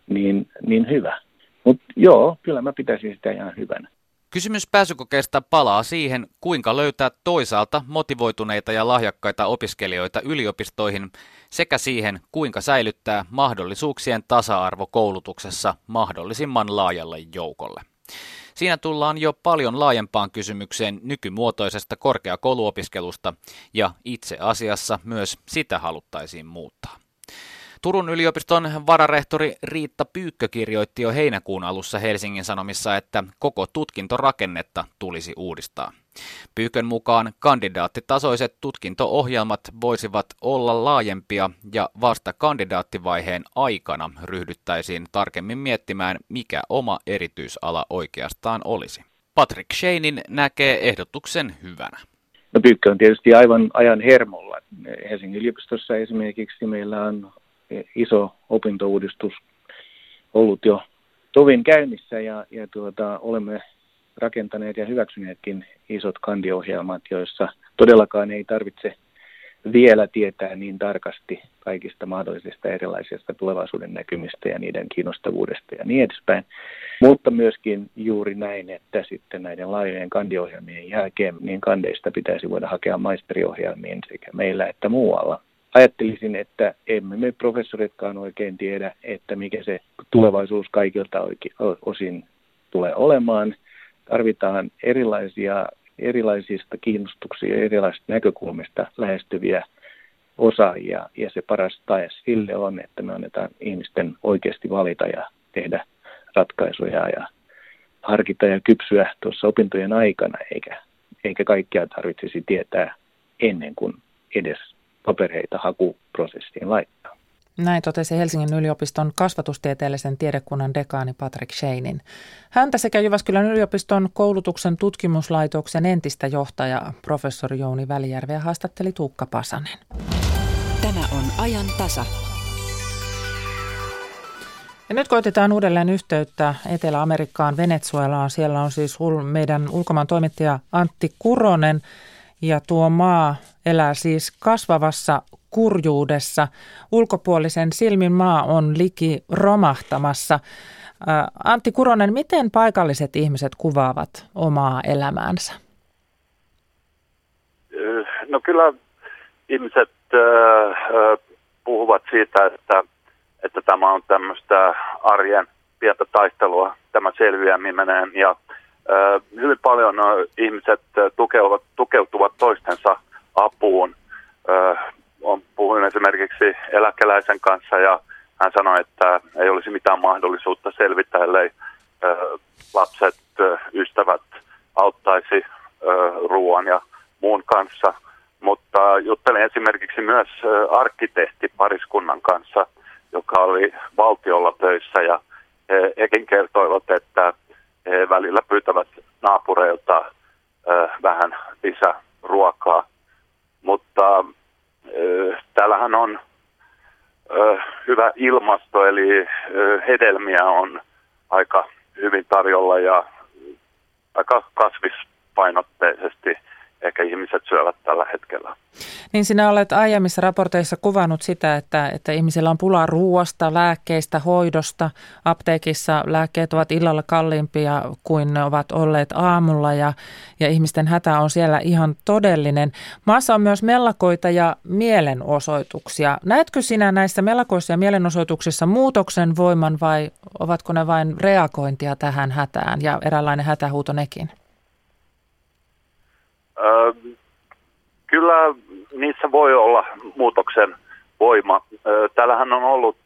niin hyvä. Mutta joo, kyllä mä pitäisin sitä ihan hyvänä. Kysymys pääsykokeesta palaa siihen, kuinka löytää toisaalta motivoituneita ja lahjakkaita opiskelijoita yliopistoihin sekä siihen, kuinka säilyttää mahdollisuuksien tasa-arvo koulutuksessa mahdollisimman laajalle joukolle. Siinä tullaan jo paljon laajempaan kysymykseen nykymuotoisesta korkeakouluopiskelusta, ja itse asiassa myös sitä haluttaisiin muuttaa. Turun yliopiston vararehtori Riitta Pyykkö kirjoitti jo heinäkuun alussa Helsingin Sanomissa, että koko tutkintorakennetta tulisi uudistaa. Pyykön mukaan kandidaattitasoiset tutkinto-ohjelmat voisivat olla laajempia ja vasta kandidaattivaiheen aikana ryhdyttäisiin tarkemmin miettimään, mikä oma erityisala oikeastaan olisi. Patrik Scheinin näkee ehdotuksen hyvänä. No, Pyykkö on tietysti aivan ajan hermolla. Helsingin yliopistossa esimerkiksi meillä on iso opintouudistus ollut jo tovin käynnissä ja olemme rakentaneet ja hyväksyneetkin isot kandiohjelmat, joissa todellakaan ei tarvitse vielä tietää niin tarkasti kaikista mahdollisista erilaisista tulevaisuuden näkymistä ja niiden kiinnostavuudesta ja niin edespäin. Mutta myöskin juuri näin, että sitten näiden laajojen kandiohjelmien jälkeen niin kandeista pitäisi voida hakea maisteriohjelmiin sekä meillä että muualla. Ajattelisin, että emme me professoritkaan oikein tiedä, että mikä se tulevaisuus kaikilta osin tulee olemaan. Tarvitaan erilaisista kiinnostuksia ja erilaisista näkökulmista lähestyviä osaajia. Ja se paras tae sille on, että me annetaan ihmisten oikeasti valita ja tehdä ratkaisuja ja harkita ja kypsyä tuossa opintojen aikana, eikä kaikkea tarvitsisi tietää ennen kuin edes papereita hakuprosessiin laittaa. Näin totesi Helsingin yliopiston kasvatustieteellisen tiedekunnan dekaani Patrik Scheinin. Häntä sekä Jyväskylän yliopiston koulutuksen tutkimuslaitoksen entistä johtajaa, professori Jouni Välijärveä, haastatteli Tuukka Pasanen. Tämä on ajan tasa. Ja nyt koitetaan uudelleen yhteyttä Etelä-Amerikkaan, Venezuelaan. Siellä on siis meidän ulkomaan toimittaja Antti Kuronen. Ja tuo maa elää siis kasvavassa kurjuudessa. Ulkopuolisen silmin maa on liki romahtamassa. Antti Kuronen, miten paikalliset ihmiset kuvaavat omaa elämäänsä? No kyllä ihmiset puhuvat siitä, että tämä on tämmöistä arjen pientä taistelua, tämä selviäminen ja hyvin paljon ihmiset tukeutuvat toistensa apuun. Puhuin esimerkiksi eläkeläisen kanssa ja hän sanoi, että ei olisi mitään mahdollisuutta selvitä, ellei lapset, ystävät auttaisi ruoan ja muun kanssa. Mutta juttelin esimerkiksi myös arkkitehtipariskunnan kanssa, joka oli valtiolla töissä ja hekin kertoivat, että he välillä pyytävät naapureilta vähän lisäruokaa, mutta täällähän on hyvä ilmasto, eli hedelmiä on aika hyvin tarjolla ja aika kasvispainotteisesti ehkä ihmiset syövät tällä hetkellä. Niin sinä olet aiemmissa raporteissa kuvannut sitä, että ihmisillä on pulaa ruoasta, lääkkeistä, hoidosta. Apteekissa lääkkeet ovat illalla kalliimpia kuin ne ovat olleet aamulla ja ihmisten hätä on siellä ihan todellinen. Maassa on myös mellakoita ja mielenosoituksia. Näetkö sinä näissä mellakoissa ja mielenosoituksissa muutoksen voiman vai ovatko ne vain reagointia tähän hätään ja eräänlainen hätähuuto nekin? Kyllä niissä voi olla muutoksen voima. Täällähän on ollut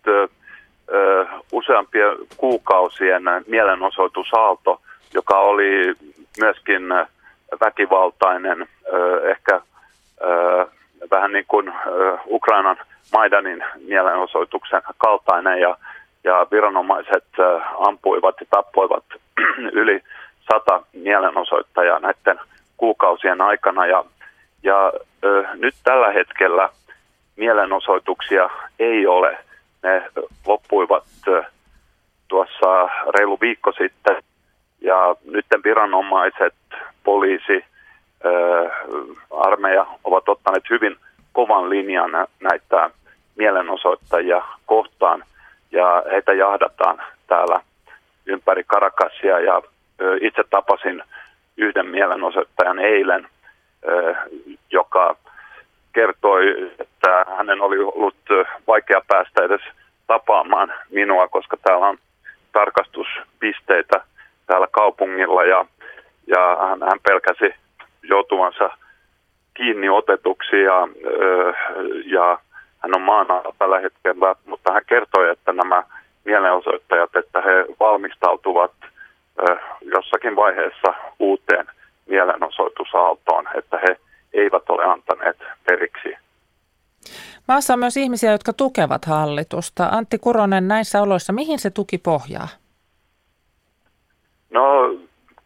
useampien kuukausien mielenosoitusaalto, joka oli myöskin väkivaltainen, ehkä vähän niin kuin Ukrainan Maidanin mielenosoituksen kaltainen ja viranomaiset ampuivat ja tappoivat yli 100 mielenosoittajaa näiden kuukausien aikana ja nyt tällä hetkellä mielenosoituksia ei ole. Ne loppuivat tuossa reilu viikko sitten ja nyt viranomaiset, poliisi, armeija ovat ottaneet hyvin kovan linjan näitä mielenosoittajia kohtaan ja heitä jahdataan täällä ympäri Caracasia ja itse tapasin yhden mielenosoittajan eilen, joka kertoi, että hänen oli ollut vaikea päästä edes tapaamaan minua, koska täällä on tarkastuspisteitä täällä kaupungilla ja hän pelkäsi joutuvansa kiinni otetuksi ja hän on maan alla tällä hetkellä, mutta hän kertoi, että nämä mielenosoittajat, että he valmistautuvat jossakin vaiheessa uuteen mielenosoitusaaltoon, että he eivät ole antaneet periksi. Maassa on myös ihmisiä, jotka tukevat hallitusta. Antti Kuronen, näissä oloissa, mihin se tuki pohjaa? No,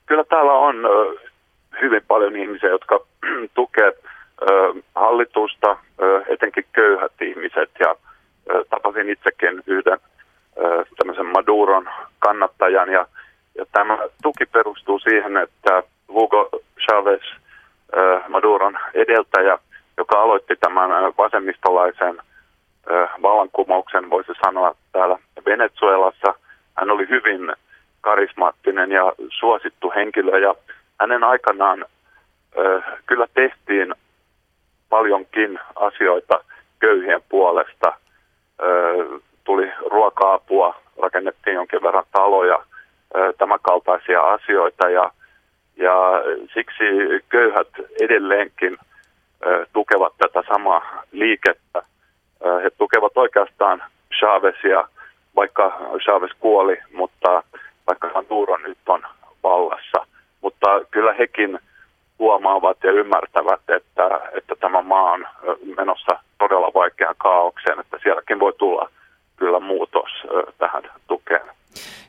kyllä täällä on hyvin paljon ihmisiä, jotka tukevat hallitusta, etenkin köyhät ihmiset. Ja tapasin itsekin yhden tämmöisen Maduron kannattajan. Ja tämä tuki perustuu siihen, että Hugo Chávez, Maduron edeltäjä, joka aloitti tämän vasemmistolaisen vallankumouksen, voisi sanoa, täällä Venezuelassa. Hän oli hyvin karismaattinen ja suosittu henkilö, ja hänen aikanaan kyllä tehtiin paljonkin asioita köyhien puolesta. Tuli ruoka-apua, rakennettiin jonkin verran taloja, tämän kaltaisia asioita, ja siksi köyhät edelleenkin tukevat tätä samaa liikettä. He tukevat oikeastaan Chávezia, vaikka Chávez kuoli, mutta vaikka Maduro nyt on vallassa. Mutta kyllä hekin huomaavat ja ymmärtävät, että tämä maa on menossa todella vaikeaan kaaukseen, että sielläkin voi tulla kyllä muutos tähän tukeen.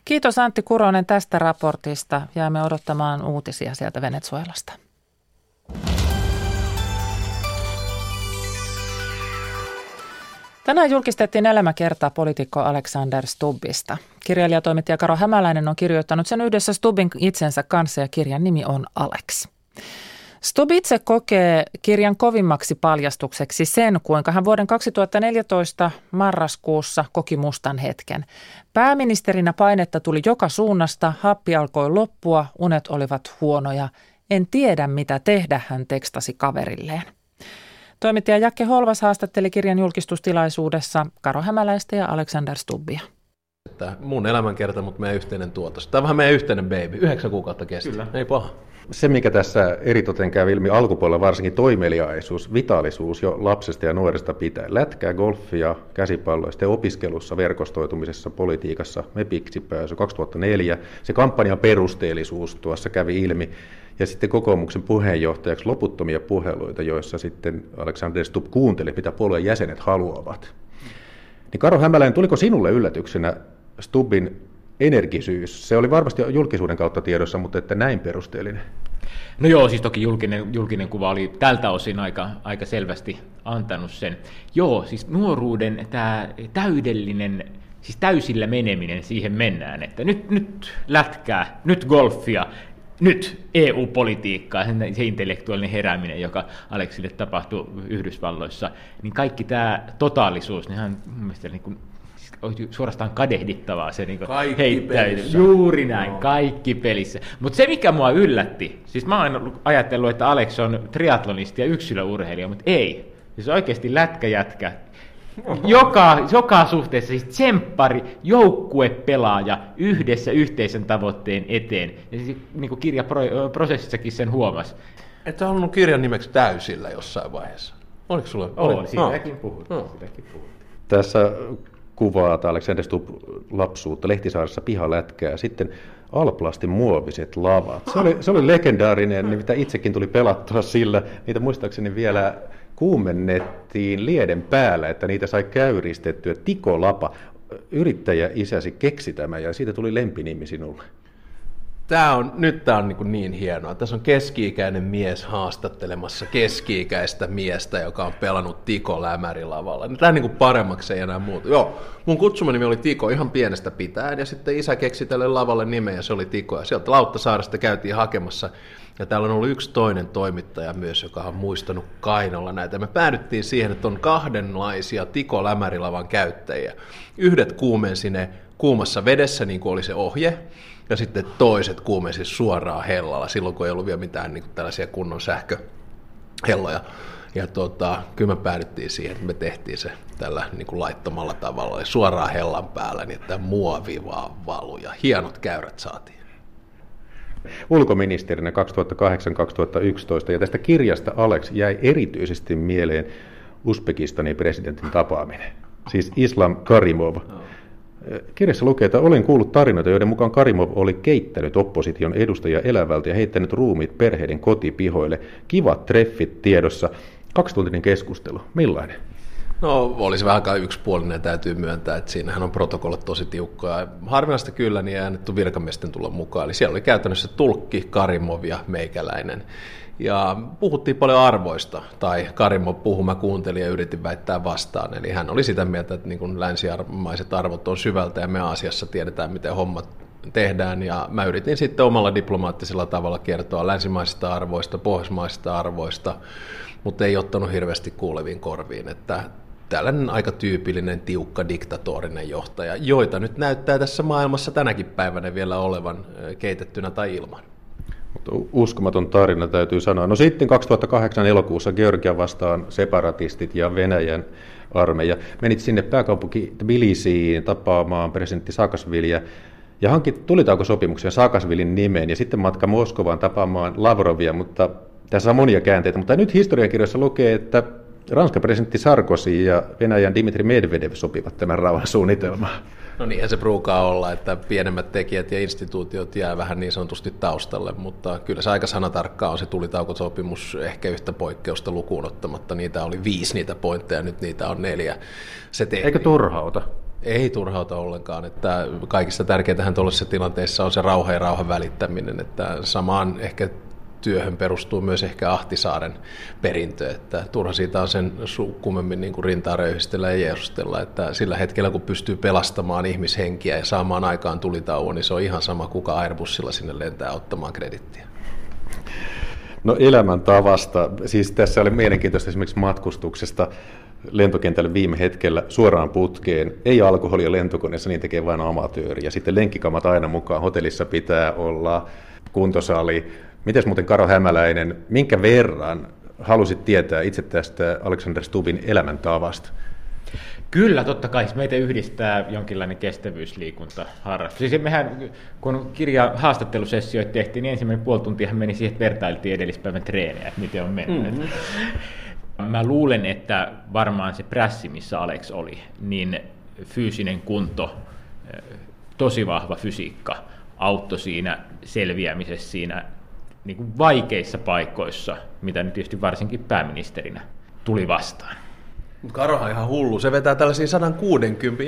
Kiitos Antti Kuronen tästä raportista. Jäämme odottamaan uutisia sieltä Venezuelasta. Tänään julkistettiin elämäkertaa poliitikko Alexander Stubbista. Kirjailijatoimittaja Karo Hämäläinen on kirjoittanut sen yhdessä Stubbin itsensä kanssa, ja kirjan nimi on Alex. Stubb itse kokee kirjan kovimmaksi paljastukseksi sen, kuinka hän vuoden 2014 marraskuussa koki mustan hetken. Pääministerinä painetta tuli joka suunnasta, happi alkoi loppua, unet olivat huonoja. En tiedä mitä tehdä, hän tekstasi kaverilleen. Toimittaja Jakke Holvas haastatteli kirjan julkistustilaisuudessa Karo Hämäläistä ja Alexander Stubbia. Tämä mun elämänkerta, mutta meidän yhteinen tuotos. Tämä on vähän meidän yhteinen baby. 9 kuukautta kesti. Kyllä. Ei paha. Se, mikä tässä eritoten käy ilmi alkupuolella, varsinkin toimeliaisuus, vitaalisuus jo lapsesta ja nuoresta pitäen. Lätkää, golfia, käsipalloa, sitten opiskelussa, verkostoitumisessa, politiikassa, mepiksi pääsy 2004. Se kampanjan perusteellisuus tuossa kävi ilmi. Ja sitten kokoomuksen puheenjohtajaksi loputtomia puheluita, joissa sitten Alexander Stubb kuunteli, mitä puolueen jäsenet haluavat. Niin Karo Hämäläinen, tuliko sinulle yllätyksenä Stubbin energisyys? Se oli varmasti julkisuuden kautta tiedossa, mutta että näin perusteellinen. No joo, siis toki julkinen kuva oli tältä osin aika selvästi antanut sen. Joo, siis nuoruuden tämä täydellinen, siis täysillä meneminen, siihen mennään, että nyt lätkää, nyt golfia, nyt EU-politiikkaa, se intellektuaalinen herääminen, joka Alexille tapahtui Yhdysvalloissa, niin kaikki tämä totaalisuus, niin hän mun mielestä suorastaan kadehdittavaa se heittäytyy. Juuri näin, no. Kaikki pelissä. Mutta se, mikä mua yllätti, siis mä oon ajatellut, että Alex on triatlonisti ja yksilöurheilija, mutta ei. Siis oikeasti lätkäjätkä. Joka suhteessa siis tsemppari, joukkuepelaaja yhdessä yhteisen tavoitteen eteen. Ja siis, niin kuin kirjaprosessissakin sen huomasi. Että on ollut kirjan nimeksi täysillä jossain vaiheessa. Oliko sulla? Oli, siitäkin puhuttiin. Tässä kuvaa Alexander Stubb lapsuutta Lehtisaaressa pihalätkää. Sitten alplastin muoviset lavat. Se oli legendaarinen, mitä itsekin tuli pelattua sillä. Niitä muistaakseni vielä kuumennettiin lieden päällä, että niitä sai käyristettyä. Tikolapa. Yrittäjä isäsi keksi tämän, ja siitä tuli lempinimi sinulle. Tämä on niin hienoa. Tässä on keski-ikäinen mies haastattelemassa keski-ikäistä miestä, joka on pelannut Tiko lämärilavalla. Tämä on paremmaksi ei enää muuta. Joo, mun kutsumanimi oli Tiko ihan pienestä pitäen, ja sitten isä keksi tälle lavalle nimeä, ja se oli Tiko. Ja sieltä Lauttasaaresta käytiin hakemassa. Ja täällä on ollut yksi toinen toimittaja myös, joka on muistanut kainolla näitä. Me päädyttiin siihen, että on kahdenlaisia Tiko lämärilavan käyttäjiä. Yhdet kuumensi ne kuumassa vedessä, niin kuin oli se ohje. Ja sitten toiset kuumensi suoraan hellalla, silloin kun ei ollut vielä mitään tällaisia kunnon sähköhelloja. Ja kyllä me päädyttiin siihen, että me tehtiin se tällä niin kuin laittomalla tavalla, eli suoraan hellan päällä, niin että muovi vaan valui ja hienot käyrät saatiin. Ulkoministerinä 2008-2011 ja tästä kirjasta Alex jäi erityisesti mieleen Uzbekistanin presidentin tapaaminen, siis Islam Karimov. Kirjassa lukee, että olen kuullut tarinoita, joiden mukaan Karimov oli keittänyt opposition edustajia elävältä ja heittänyt ruumiit perheiden kotipihoille. Kivat treffit tiedossa. 2-tuntinen keskustelu. Millainen? No, olisi vähän aikaa yksipuolinen, täytyy myöntää, että siinähän on protokollat tosi tiukkoja. Harvinaista kyllä, niin ei annettu virkamiesten tulla mukaan. Eli siellä oli käytännössä tulkki, Karimov ja meikäläinen. Ja puhuttiin paljon arvoista, tai Karimov puhui, mä kuuntelin ja yritin väittää vastaan. Eli hän oli sitä mieltä, että niin kuin länsimaiset arvot on syvältä ja me Aasiassa tiedetään, miten hommat tehdään. Ja mä yritin sitten omalla diplomaattisella tavalla kertoa länsimaisista arvoista, pohjoismaisista arvoista, mutta ei ottanut hirveästi kuuleviin korviin, että tällainen aika tyypillinen, tiukka, diktatorinen johtaja, joita nyt näyttää tässä maailmassa tänäkin päivänä vielä olevan keitettynä tai ilman. Mutta uskomaton tarina täytyy sanoa. No sitten 2008 elokuussa Georgia vastaan separatistit ja Venäjän armeija. Menit sinne pääkaupunki Tbilisiin tapaamaan presidentti Saakashviliä ja hankit tulitaukosopimuksen Saakashvilin nimeen ja sitten matka Moskovaan tapaamaan Lavrovia, mutta tässä on monia käänteitä. Mutta nyt historiankirjoissa lukee, että Ranskan presidentti Sarkozy ja Venäjän Dmitri Medvedev sopivat tämän rauhansuunnitelmaan. No niinhän se pruukaa olla, että pienemmät tekijät ja instituutiot jää vähän niin sanotusti taustalle, mutta kyllä se aika sanatarkkaa on se tulitaukosopimus, ehkä yhtä poikkeusta lukuun ottamatta. Niitä oli 5 niitä pointteja, nyt niitä on 4. Se tehtiin. Eikö turhauta? Ei turhauta ollenkaan, että kaikista tärkeintähän tuollaisessa tilanteessa on se rauha ja rauhan välittäminen, että samaan ehkä työhön perustuu myös ehkä Ahtisaaren perintö, että turha siitä on sen kummemmin niin kuin rintaa röyhistellä ja jeesustella, että sillä hetkellä kun pystyy pelastamaan ihmishenkiä ja saamaan aikaan tulitauon, niin se on ihan sama kuka Airbussilla sinne lentää ottamaan kredittiä. No elämäntavasta, siis tässä oli mielenkiintoista esimerkiksi matkustuksesta lentokentälle viime hetkellä suoraan putkeen, ei alkoholia lentokoneessa, niin tekee vain amatööri ja sitten lenkkikamat aina mukaan, hotellissa pitää olla kuntosali. Mites muuten Karo Hämäläinen, minkä verran halusit tietää itse tästä Alexander Stubbin elämäntavasta? Kyllä, totta kai. Meitä yhdistää jonkinlainen kestävyysliikuntaharrastus. Siis mehän, kun kirja haastattelusessioita tehtiin, niin ensimmäinen puoli tuntia meni siihen, että vertailtiin edellispäivän treenejä, että miten on mennyt. Mm-hmm. Mä luulen, että varmaan se prässi, missä Alex oli, niin fyysinen kunto, tosi vahva fysiikka, auttoi siinä selviämisessä siinä niin kuin vaikeissa paikoissa, mitä nyt tietysti varsinkin pääministerinä tuli vastaan. Karohan ihan hullu. Se vetää tällaisia 160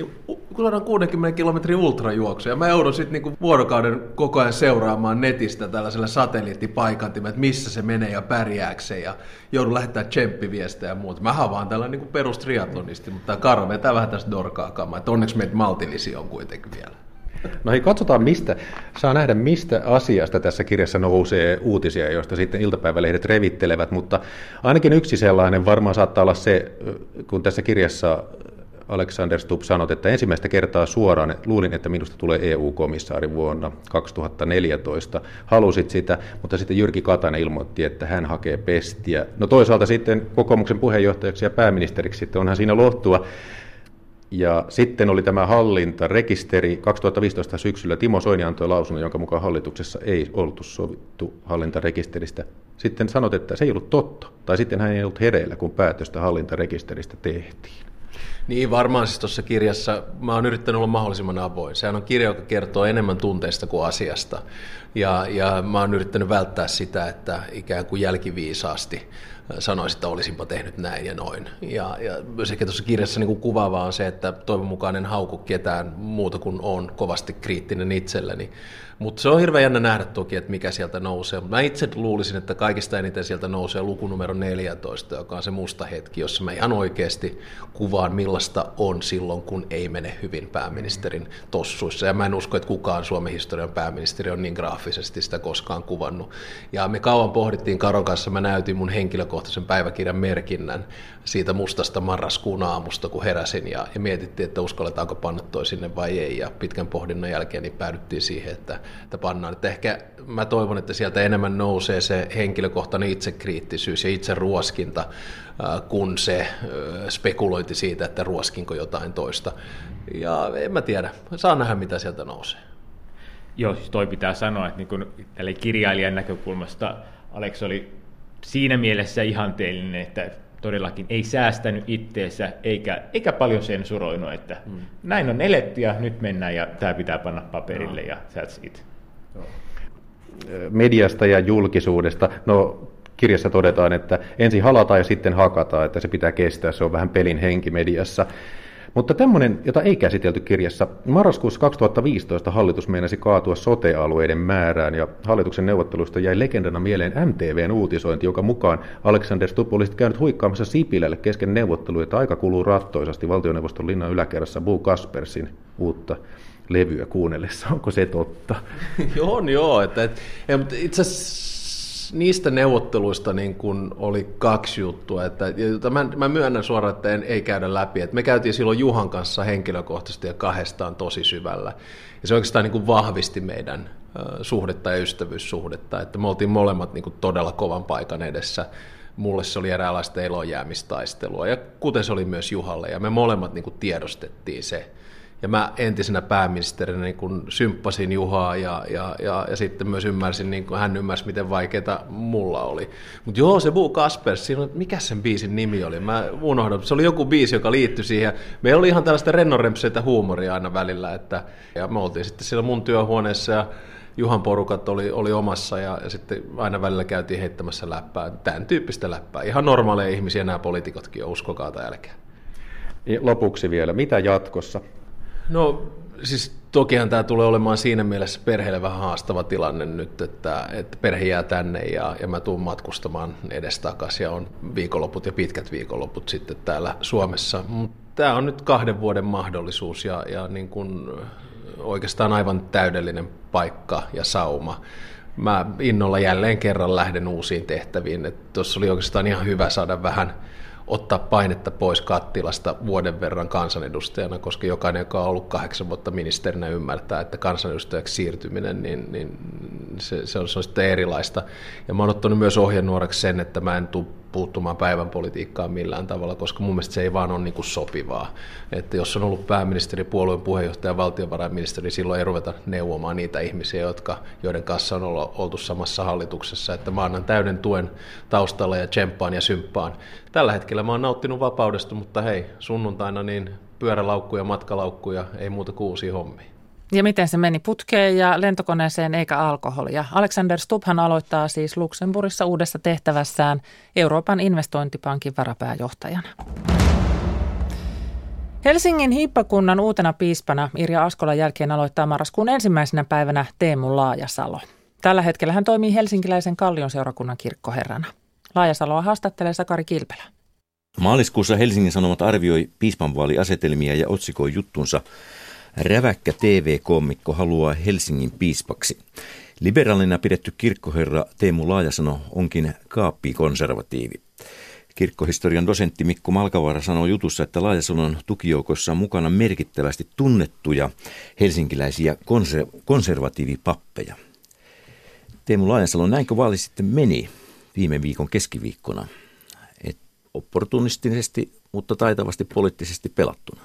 kilometrin ultrajuoksuja. Mä joudun sitten niinku vuorokauden koko ajan seuraamaan netistä tällaisella satelliittipaikantimella, että missä se menee ja pärjääkseen. Ja joudun lähettämään tsemppiviestejä ja muuta. Mähän vaan tällainen niinku perustriatlonisti, mutta Karo vetää vähän tästä dorkaa kamaa. Onneksi meitä maltillisia on kuitenkin vielä. No hei, katsotaan mistä, saa nähdä mistä asiasta tässä kirjassa nousee uutisia, joista sitten iltapäivälehdet revittelevät, mutta ainakin yksi sellainen varmaan saattaa olla se, kun tässä kirjassa Alexander Stubb sanoi, että ensimmäistä kertaa suoraan luulin, että minusta tulee EU-komissaari vuonna 2014. Halusit sitä, mutta sitten Jyrki Katainen ilmoitti, että hän hakee pestiä. No toisaalta sitten kokoomuksen puheenjohtajaksi ja pääministeriksi sitten onhan siinä lohtua. Ja sitten oli tämä hallintarekisteri. 2015 syksyllä Timo Soini antoi lausunnon, jonka mukaan hallituksessa ei oltu sovittu hallintarekisteristä. Sitten sanot, että se ei ollut totta, tai sitten hän ei ollut hereillä, kun päätöstä hallintarekisteristä tehtiin. Niin varmaan siis tuossa kirjassa, mä oon yrittänyt olla mahdollisimman avoin. Sehän on kirja, joka kertoo enemmän tunteista kuin asiasta. Ja mä oon yrittänyt välttää sitä, että ikään kuin jälkiviisaasti sanoisin, että olisinpa tehnyt näin ja noin. Ja sekä tuossa kirjassa niin kuin kuvaavaa on se, että toivon mukaan en hauku ketään muuta kuin on kovasti kriittinen itselleni. Mutta se on hirveän jännä nähdä toki, että mikä sieltä nousee. Mä itse luulisin, että kaikista eniten sieltä nousee lukunumero 14, joka on se musta hetki, jossa mä ihan oikeasti kuvaan, millaista on silloin, kun ei mene hyvin pääministerin tossuissa. Ja mä en usko, että kukaan Suomen historian pääministeri on niin graafisesti sitä koskaan kuvannut. Ja me kauan pohdittiin Karon kanssa, mä näytin mun henkilökohtaisesti henkilökohtaisen päiväkirjan merkinnän siitä mustasta marraskuun aamusta, kun heräsin ja mietittiin, että uskalletaanko panna toi sinne vai ei. Ja pitkän pohdinnan jälkeen niin päädyttiin siihen, että pannaan. Että ehkä mä toivon, että sieltä enemmän nousee se henkilökohtainen itsekriittisyys ja itseruoskinta kuin se spekulointi siitä, että ruoskinko jotain toista. Ja en mä tiedä, saa nähdä mitä sieltä nousee. Joo, siis toi pitää sanoa, että niin kun tälle kirjailijan näkökulmasta Alex oli siinä mielessä ihanteellinen, että todellakin ei säästänyt itteensä eikä paljon sensuroinut, että näin on eletty ja nyt mennään ja tämä pitää panna paperille ja that's it. Mediasta ja julkisuudesta, no kirjassa todetaan, että ensin halataan ja sitten hakataan, että se pitää kestää, se on vähän pelin henki mediassa. Mutta tämmöinen, jota ei käsitelty kirjassa, marraskuussa 2015 hallitus meinasi kaatua sote-alueiden määrään ja hallituksen neuvotteluista jäi legendana mieleen MTV:n uutisointi, joka mukaan Alexander Stubb olisi käynyt huikkaamassa Sipilälle kesken neuvotteluja, että aika kuluu rattoisasti valtioneuvoston linnan yläkerrassa Bo Kaspersin uutta levyä kuunnellessa. Onko se totta? Joo. Itse asiassa niistä neuvotteluista niin kun oli kaksi juttua, että mä myönnän suoraan, että ei käydä läpi. Että me käytiin silloin Juhan kanssa henkilökohtaisesti ja kahdestaan tosi syvällä. Ja se oikeastaan niin kun vahvisti meidän suhdetta ja ystävyyssuhdetta. Että me oltiin molemmat niin kun todella kovan paikan edessä. Mulle se oli eräänlaista elonjäämistaistelua, ja kuten se oli myös Juhalle. Ja me molemmat niin kun tiedostettiin se. Ja mä entisenä pääministerinä niin kun symppasin Juhaa ja sitten myös ymmärsin, niin kun hän ymmärsi, miten vaikeaa mulla oli. Mutta joo, se Bo Kaspers, mikä sen biisin nimi oli? Mä unohdan, se oli joku biisi, joka liittyi siihen. Meillä oli ihan tällaista rennorempseitä huumoria aina välillä. Ja me oltiin sitten siellä mun työhuoneessa ja Juhan porukat oli omassa ja sitten aina välillä käytiin heittämässä läppää. Tämän tyyppistä läppää. Ihan normaaleja ihmisiä nämä poliitikotkin on, uskokaa tai älkää. Lopuksi vielä, mitä jatkossa? No siis tokihan tämä tulee olemaan siinä mielessä perheelle vähän haastava tilanne nyt, että perhe jää tänne ja mä tuun matkustamaan edestakaisin ja on viikonloput ja pitkät viikonloput sitten täällä Suomessa. Mutta tämä on nyt 2 vuoden mahdollisuus ja niin kun oikeastaan aivan täydellinen paikka ja sauma. Mä innolla jälleen kerran lähden uusiin tehtäviin. Tuossa oli oikeastaan ihan hyvä saada vähän ottaa painetta pois kattilasta vuoden verran kansanedustajana, koska jokainen, joka on ollut 8 vuotta ministerinä, ymmärtää, että kansanedustajaksi siirtyminen, niin se on sitten erilaista. Ja mä oon ottanut myös ohjenuoraksi sen, että mä en tule puuttumaan päivän politiikkaan millään tavalla, koska mun mielestä se ei vaan ole niin kuin sopivaa. Että jos on ollut pääministeri, puolueen puheenjohtaja, valtiovarainministeri, niin silloin ei ruveta neuvomaan niitä ihmisiä, joiden kanssa on oltu samassa hallituksessa. Että mä annan täyden tuen taustalla ja tsemppaan ja symppaan. Tällä hetkellä mä oon nauttinut vapaudesta, mutta hei, sunnuntaina niin pyörälaukkuja, matkalaukkuja, ei muuta kuin uusia hommia. Ja miten se meni putkeen ja lentokoneeseen eikä alkoholia? Alexander Stubbhan aloittaa siis Luxemburgissa uudessa tehtävässään Euroopan investointipankin varapääjohtajana. Helsingin hiippakunnan uutena piispana Irja Askolan jälkeen aloittaa marraskuun 1. päivänä Teemu Laajasalo. Tällä hetkellä hän toimii helsinkiläisen Kallion seurakunnan kirkkoherrana. Laajasaloa haastattelee Sakari Kilpelä. Maaliskuussa Helsingin Sanomat arvioi piispanvaaliasetelmia ja otsikoi juttunsa "Räväkkä TV-koomikko haluaa Helsingin piispaksi". Liberaalina pidetty kirkkoherra Teemu Laajasalo onkin kaappikonservatiivi. Kirkkohistorian dosentti Mikko Malkavaara sanoi jutussa, että Laajasalon tukijoukossa on mukana merkittävästi tunnettuja helsinkiläisiä konservatiivipappeja. Teemu Laajasalo, näinkö vaali sitten meni viime viikon keskiviikkona? Opportunistisesti, mutta taitavasti poliittisesti pelattuna.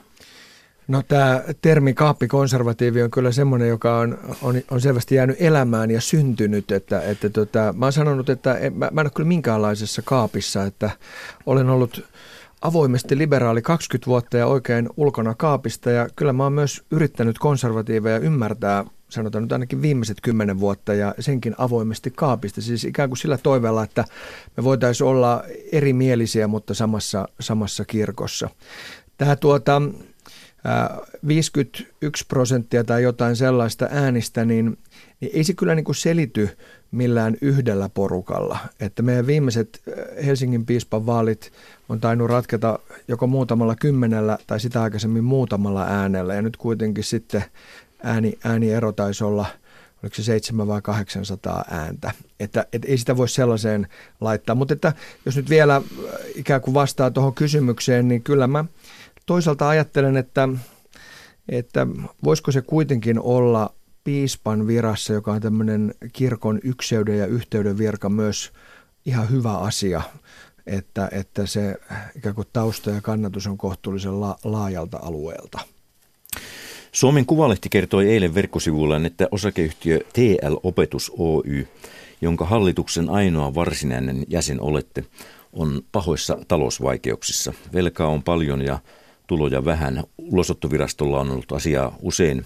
No tämä termi kaappikonservatiivi on kyllä semmoinen, joka on selvästi jäänyt elämään ja syntynyt. Että mä oon sanonut, että mä en ole kyllä minkäänlaisessa kaapissa, että olen ollut avoimesti liberaali 20 vuotta ja oikein ulkona kaapista. Ja kyllä mä oon myös yrittänyt konservatiiveja ymmärtää, sanotaan nyt ainakin viimeiset 10 vuotta ja senkin avoimesti kaapista. Siis ikään kuin sillä toiveella, että me voitaisiin olla erimielisiä, mutta samassa kirkossa. Tämä 51% tai jotain sellaista äänistä, niin ei se kyllä niin kuin selity millään yhdellä porukalla. Että meidän viimeiset Helsingin piispan vaalit on tainnut ratketa joko muutamalla 10 tai sitä aikaisemmin muutamalla äänellä. Ja nyt kuitenkin sitten ääniero taisi olla oliko se 700 vai 800 ääntä, että ei sitä voi sellaiseen laittaa. Mutta että jos nyt vielä ikään kuin vastaa tuohon kysymykseen, niin kyllä mä toisaalta ajattelen, että voisiko se kuitenkin olla piispan virassa, joka on tämmöinen kirkon ykseyden ja yhteyden virka, myös ihan hyvä asia, että se ikään kuin tausta ja kannatus on kohtuullisen laajalta alueelta. Suomen Kuvalehti kertoi eilen verkkosivullaan, että osakeyhtiö TL-Opetus Oy, jonka hallituksen ainoa varsinainen jäsen olette, on pahoissa talousvaikeuksissa. Velkaa on paljon ja tuloja vähän. Ulosottovirastolla on ollut asiaa usein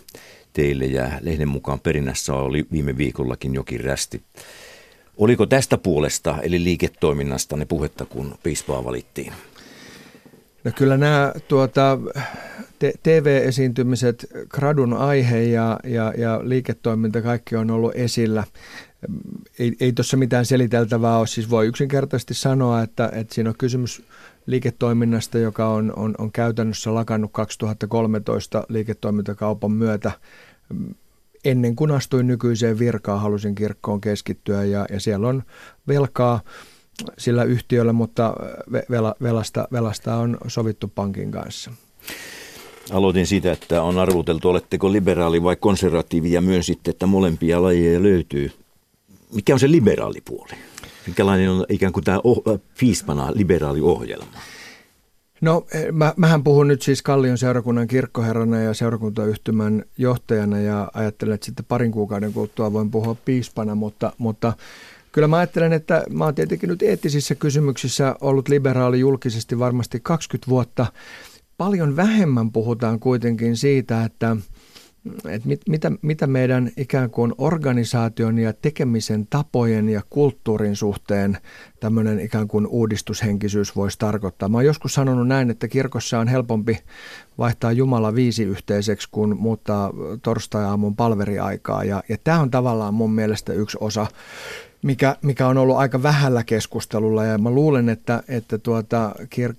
teille ja lehden mukaan perinnässä oli viime viikollakin jokin rästi. Oliko tästä puolesta eli liiketoiminnasta ne puhetta, kun piispaa valittiin? No kyllä nämä TV-esiintymiset, gradun aihe ja liiketoiminta, kaikki on ollut esillä. Ei tuossa mitään seliteltävää ole. Siis voi yksinkertaisesti sanoa, että siinä on kysymys liiketoiminnasta, joka on käytännössä lakannut 2013 liiketoimintakaupan myötä. Ennen kuin astuin nykyiseen virkaan, halusin kirkkoon keskittyä ja siellä on velkaa sillä yhtiöllä, mutta velasta on sovittu pankin kanssa. Aloitin siitä, että on arvuteltu, oletteko liberaali vai konservatiivi, ja myönsitte, että molempia lajeja löytyy. Mikä on se liberaali puoli? Minkälainen on ikään kuin tämä piispana liberaali ohjelma? No, mähän puhun nyt siis Kallion seurakunnan kirkkoherrana ja seurakuntayhtymän johtajana, ja ajattelen, että sitten parin kuukauden kuluttua voin puhua piispana, mutta kyllä mä ajattelen, että mä oon tietenkin nyt eettisissä kysymyksissä ollut liberaali julkisesti varmasti 20 vuotta. Paljon vähemmän puhutaan kuitenkin siitä, että mitä meidän ikään kuin organisaation ja tekemisen tapojen ja kulttuurin suhteen tämmöinen ikään kuin uudistushenkisyys voisi tarkoittaa. Mä oon joskus sanonut näin, että kirkossa on helpompi vaihtaa Jumala viisi yhteiseksi kuin muuttaa torstai-aamun palveriaikaa, ja tämä on tavallaan mun mielestä yksi osa, mikä on ollut aika vähällä keskustelulla, ja mä luulen, että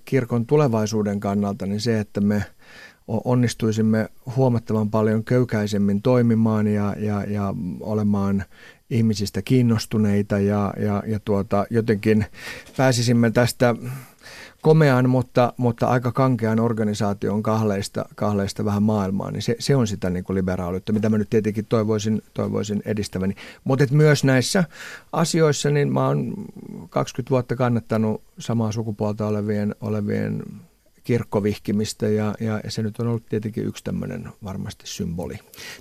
kirkon tulevaisuuden kannalta niin se, että me onnistuisimme huomattavan paljon köykäisemmin toimimaan ja olemaan ihmisistä kiinnostuneita ja jotenkin pääsisimme tästä komean, mutta aika kankean organisaation kahleista vähän maailmaa, niin se on sitä niin kuin liberaaliutta, mitä mä nyt tietenkin toivoisin edistäväni. Mutta myös näissä asioissa, niin mä oon 20 vuotta kannattanut samaa sukupuolta olevien kirkkovihkimistä, ja se nyt on ollut tietenkin yksi tämmöinen varmasti symboli.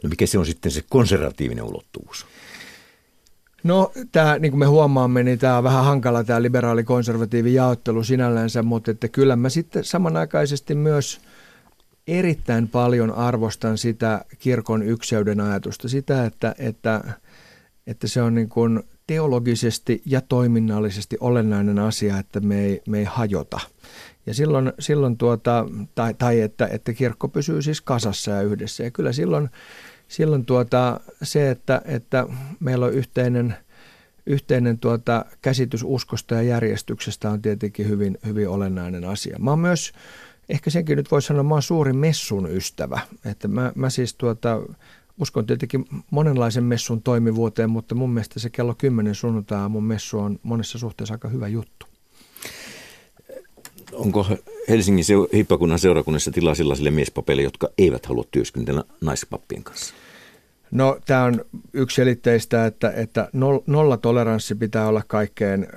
No mikä se on sitten se konservatiivinen ulottuvuus? No tämä, niin kuin me huomaamme, niin tämä on vähän hankala tämä liberaali-konservatiivi jaottelu sinällänsä, mutta että kyllä mä sitten samanaikaisesti myös erittäin paljon arvostan sitä kirkon ykseyden ajatusta, sitä, että se on niin kuin teologisesti ja toiminnallisesti olennainen asia, että me ei hajota. Ja silloin että kirkko pysyy siis kasassa ja yhdessä. Ja kyllä silloin se, että meillä on yhteinen käsitys uskosta ja järjestyksestä, on tietenkin hyvin, hyvin olennainen asia. Mä oon myös, ehkä senkin nyt voi sanoa, mä oon suuri messun ystävä. Että mä siis uskon tietenkin monenlaisen messun toimivuuteen, mutta mun mielestä se kello 10 sunnuntaa mun messu on monessa suhteessa aika hyvä juttu. Onko Helsingin hiippakunnan seurakunnassa tilaa sellaisille miespapeille, jotka eivät halua työskennellä naispappien kanssa? No, tämä on yksiselitteistä, että nollatoleranssi pitää olla kaikkeen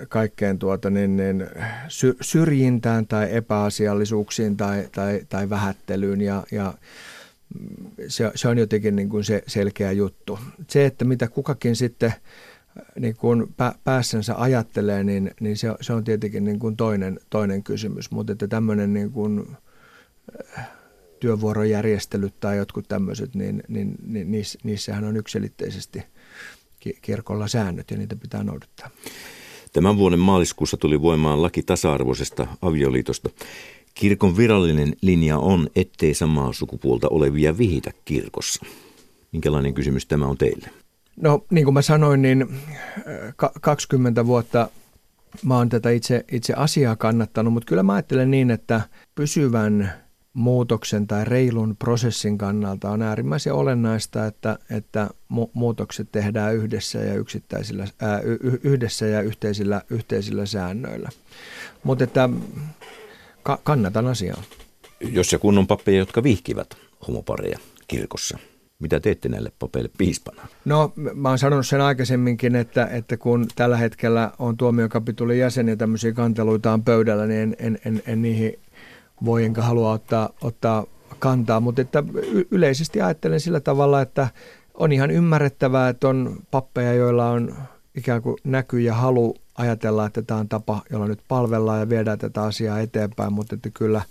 syrjintään tai epäasiallisuuksiin tai vähättelyyn, ja se on jotenkin niin kuin se selkeä juttu. Se, että mitä kukakin sitten niin kun päässänsä ajattelee, niin se on tietenkin niin kun toinen kysymys, mutta että tämmöinen niin kun työvuorojärjestelyt tai jotkut tämmöiset, niin niissähän on yksiselitteisesti kirkolla säännöt ja niitä pitää noudattaa. Tämän vuoden maaliskuussa tuli voimaan laki tasa-arvoisesta avioliitosta. Kirkon virallinen linja on, ettei samaa sukupuolta olevia vihitä kirkossa. Minkälainen kysymys tämä on teille? No, niin kuin mä sanoin, niin 20 vuotta mä oon tätä itse asiaa kannattanut, mutta kyllä mä ajattelen niin, että pysyvän muutoksen tai reilun prosessin kannalta on äärimmäisen olennaista, että muutokset tehdään yhdessä ja yhteisillä säännöillä. Mutta että kannatan asiaa. Jos ja kun on pappeja, jotka vihkivät homopareja kirkossa, mitä teette näille papeille piispana? No, mä oon sanonut sen aikaisemminkin, että kun tällä hetkellä on tuomiokapitulin jäseniä, tämmöisiä kanteluita on pöydällä, niin en niihin voi enkä halua ottaa kantaa. Mutta että yleisesti ajattelen sillä tavalla, että on ihan ymmärrettävää, että on pappeja, joilla on ikään kuin näky ja halu ajatella, että tämä on tapa, jolla nyt palvellaan ja viedään tätä asiaa eteenpäin, mutta että kyllä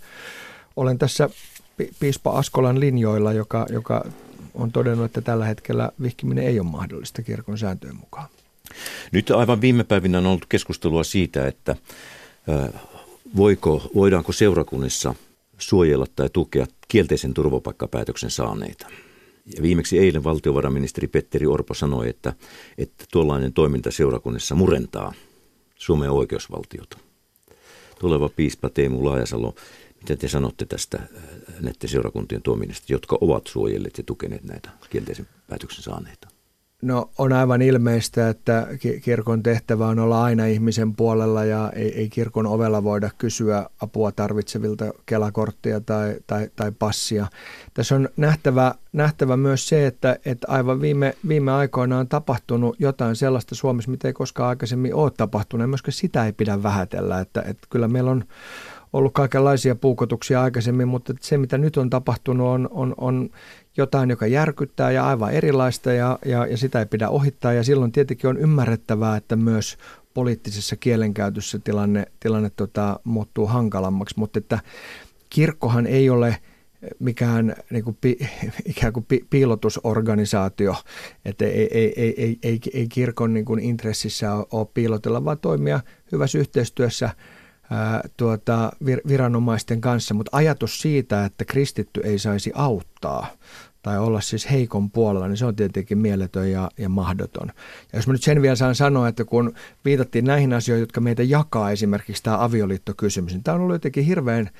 olen tässä piispa Askolan linjoilla, joka on todennut, että tällä hetkellä vihkiminen ei ole mahdollista kirkon sääntöjen mukaan. Nyt aivan viime päivinä on ollut keskustelua siitä, että voidaanko seurakunnissa suojella tai tukea kielteisen turvapaikkapäätöksen saaneita. Ja viimeksi eilen valtiovarainministeri Petteri Orpo sanoi, että tuollainen toiminta seurakunnissa murentaa Suomen oikeusvaltiota. Tuleva piispa Teemu Laajasalo, mitä te sanotte tästä näiden seurakuntien tuominnasta, jotka ovat suojelleet ja tukeneet näitä kielteisen päätöksen saaneita? No, on aivan ilmeistä, että kirkon tehtävä on olla aina ihmisen puolella ja ei kirkon ovella voida kysyä apua tarvitsevilta Kela-korttia tai passia. Tässä on nähtävä myös se, että aivan viime aikoina on tapahtunut jotain sellaista Suomessa, mitä ei koskaan aikaisemmin ole tapahtunut. Myöskään sitä ei pidä vähätellä, että kyllä meillä on ollut kaikenlaisia puukotuksia aikaisemmin, mutta se mitä nyt on tapahtunut on jotain, joka järkyttää ja aivan erilaista ja sitä ei pidä ohittaa. Ja silloin tietenkin on ymmärrettävää, että myös poliittisessa kielenkäytössä tilanne muuttuu hankalammaksi, mutta että kirkkohan ei ole mikään niin kuin piilotusorganisaatio, että ei kirkon niin kuin intressissä ole piilotella, vaan toimia hyvässä yhteistyössä viranomaisten kanssa, mutta ajatus siitä, että kristitty ei saisi auttaa tai olla siis heikon puolella, niin se on tietenkin mieletön ja mahdoton. Ja jos mä nyt sen vielä saan sanoa, että kun viitattiin näihin asioihin, jotka meitä jakaa, esimerkiksi tämä avioliittokysymys, niin tämä on ollut jotenkin hirveän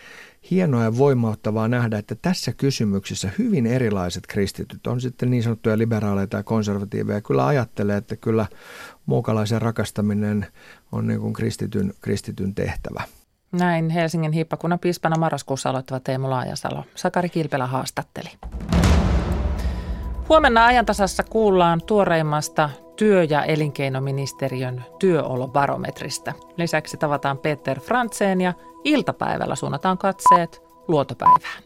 hienoa ja voimauttavaa nähdä, että tässä kysymyksessä hyvin erilaiset kristityt, on sitten niin sanottuja liberaaleja tai konservatiiveja, kyllä ajattelee, että kyllä muukalaisen rakastaminen on niin kuin kristityn tehtävä. Näin Helsingin hiippakunnan piispana marraskuussa aloittava Teemu Laajasalo. Sakari Kilpelä haastatteli. Huomenna ajantasassa kuullaan tuoreimmasta työ- ja elinkeinoministeriön työolobarometrista. Lisäksi tavataan Peter Frantzén ja iltapäivällä suunnataan katseet luotopäivään.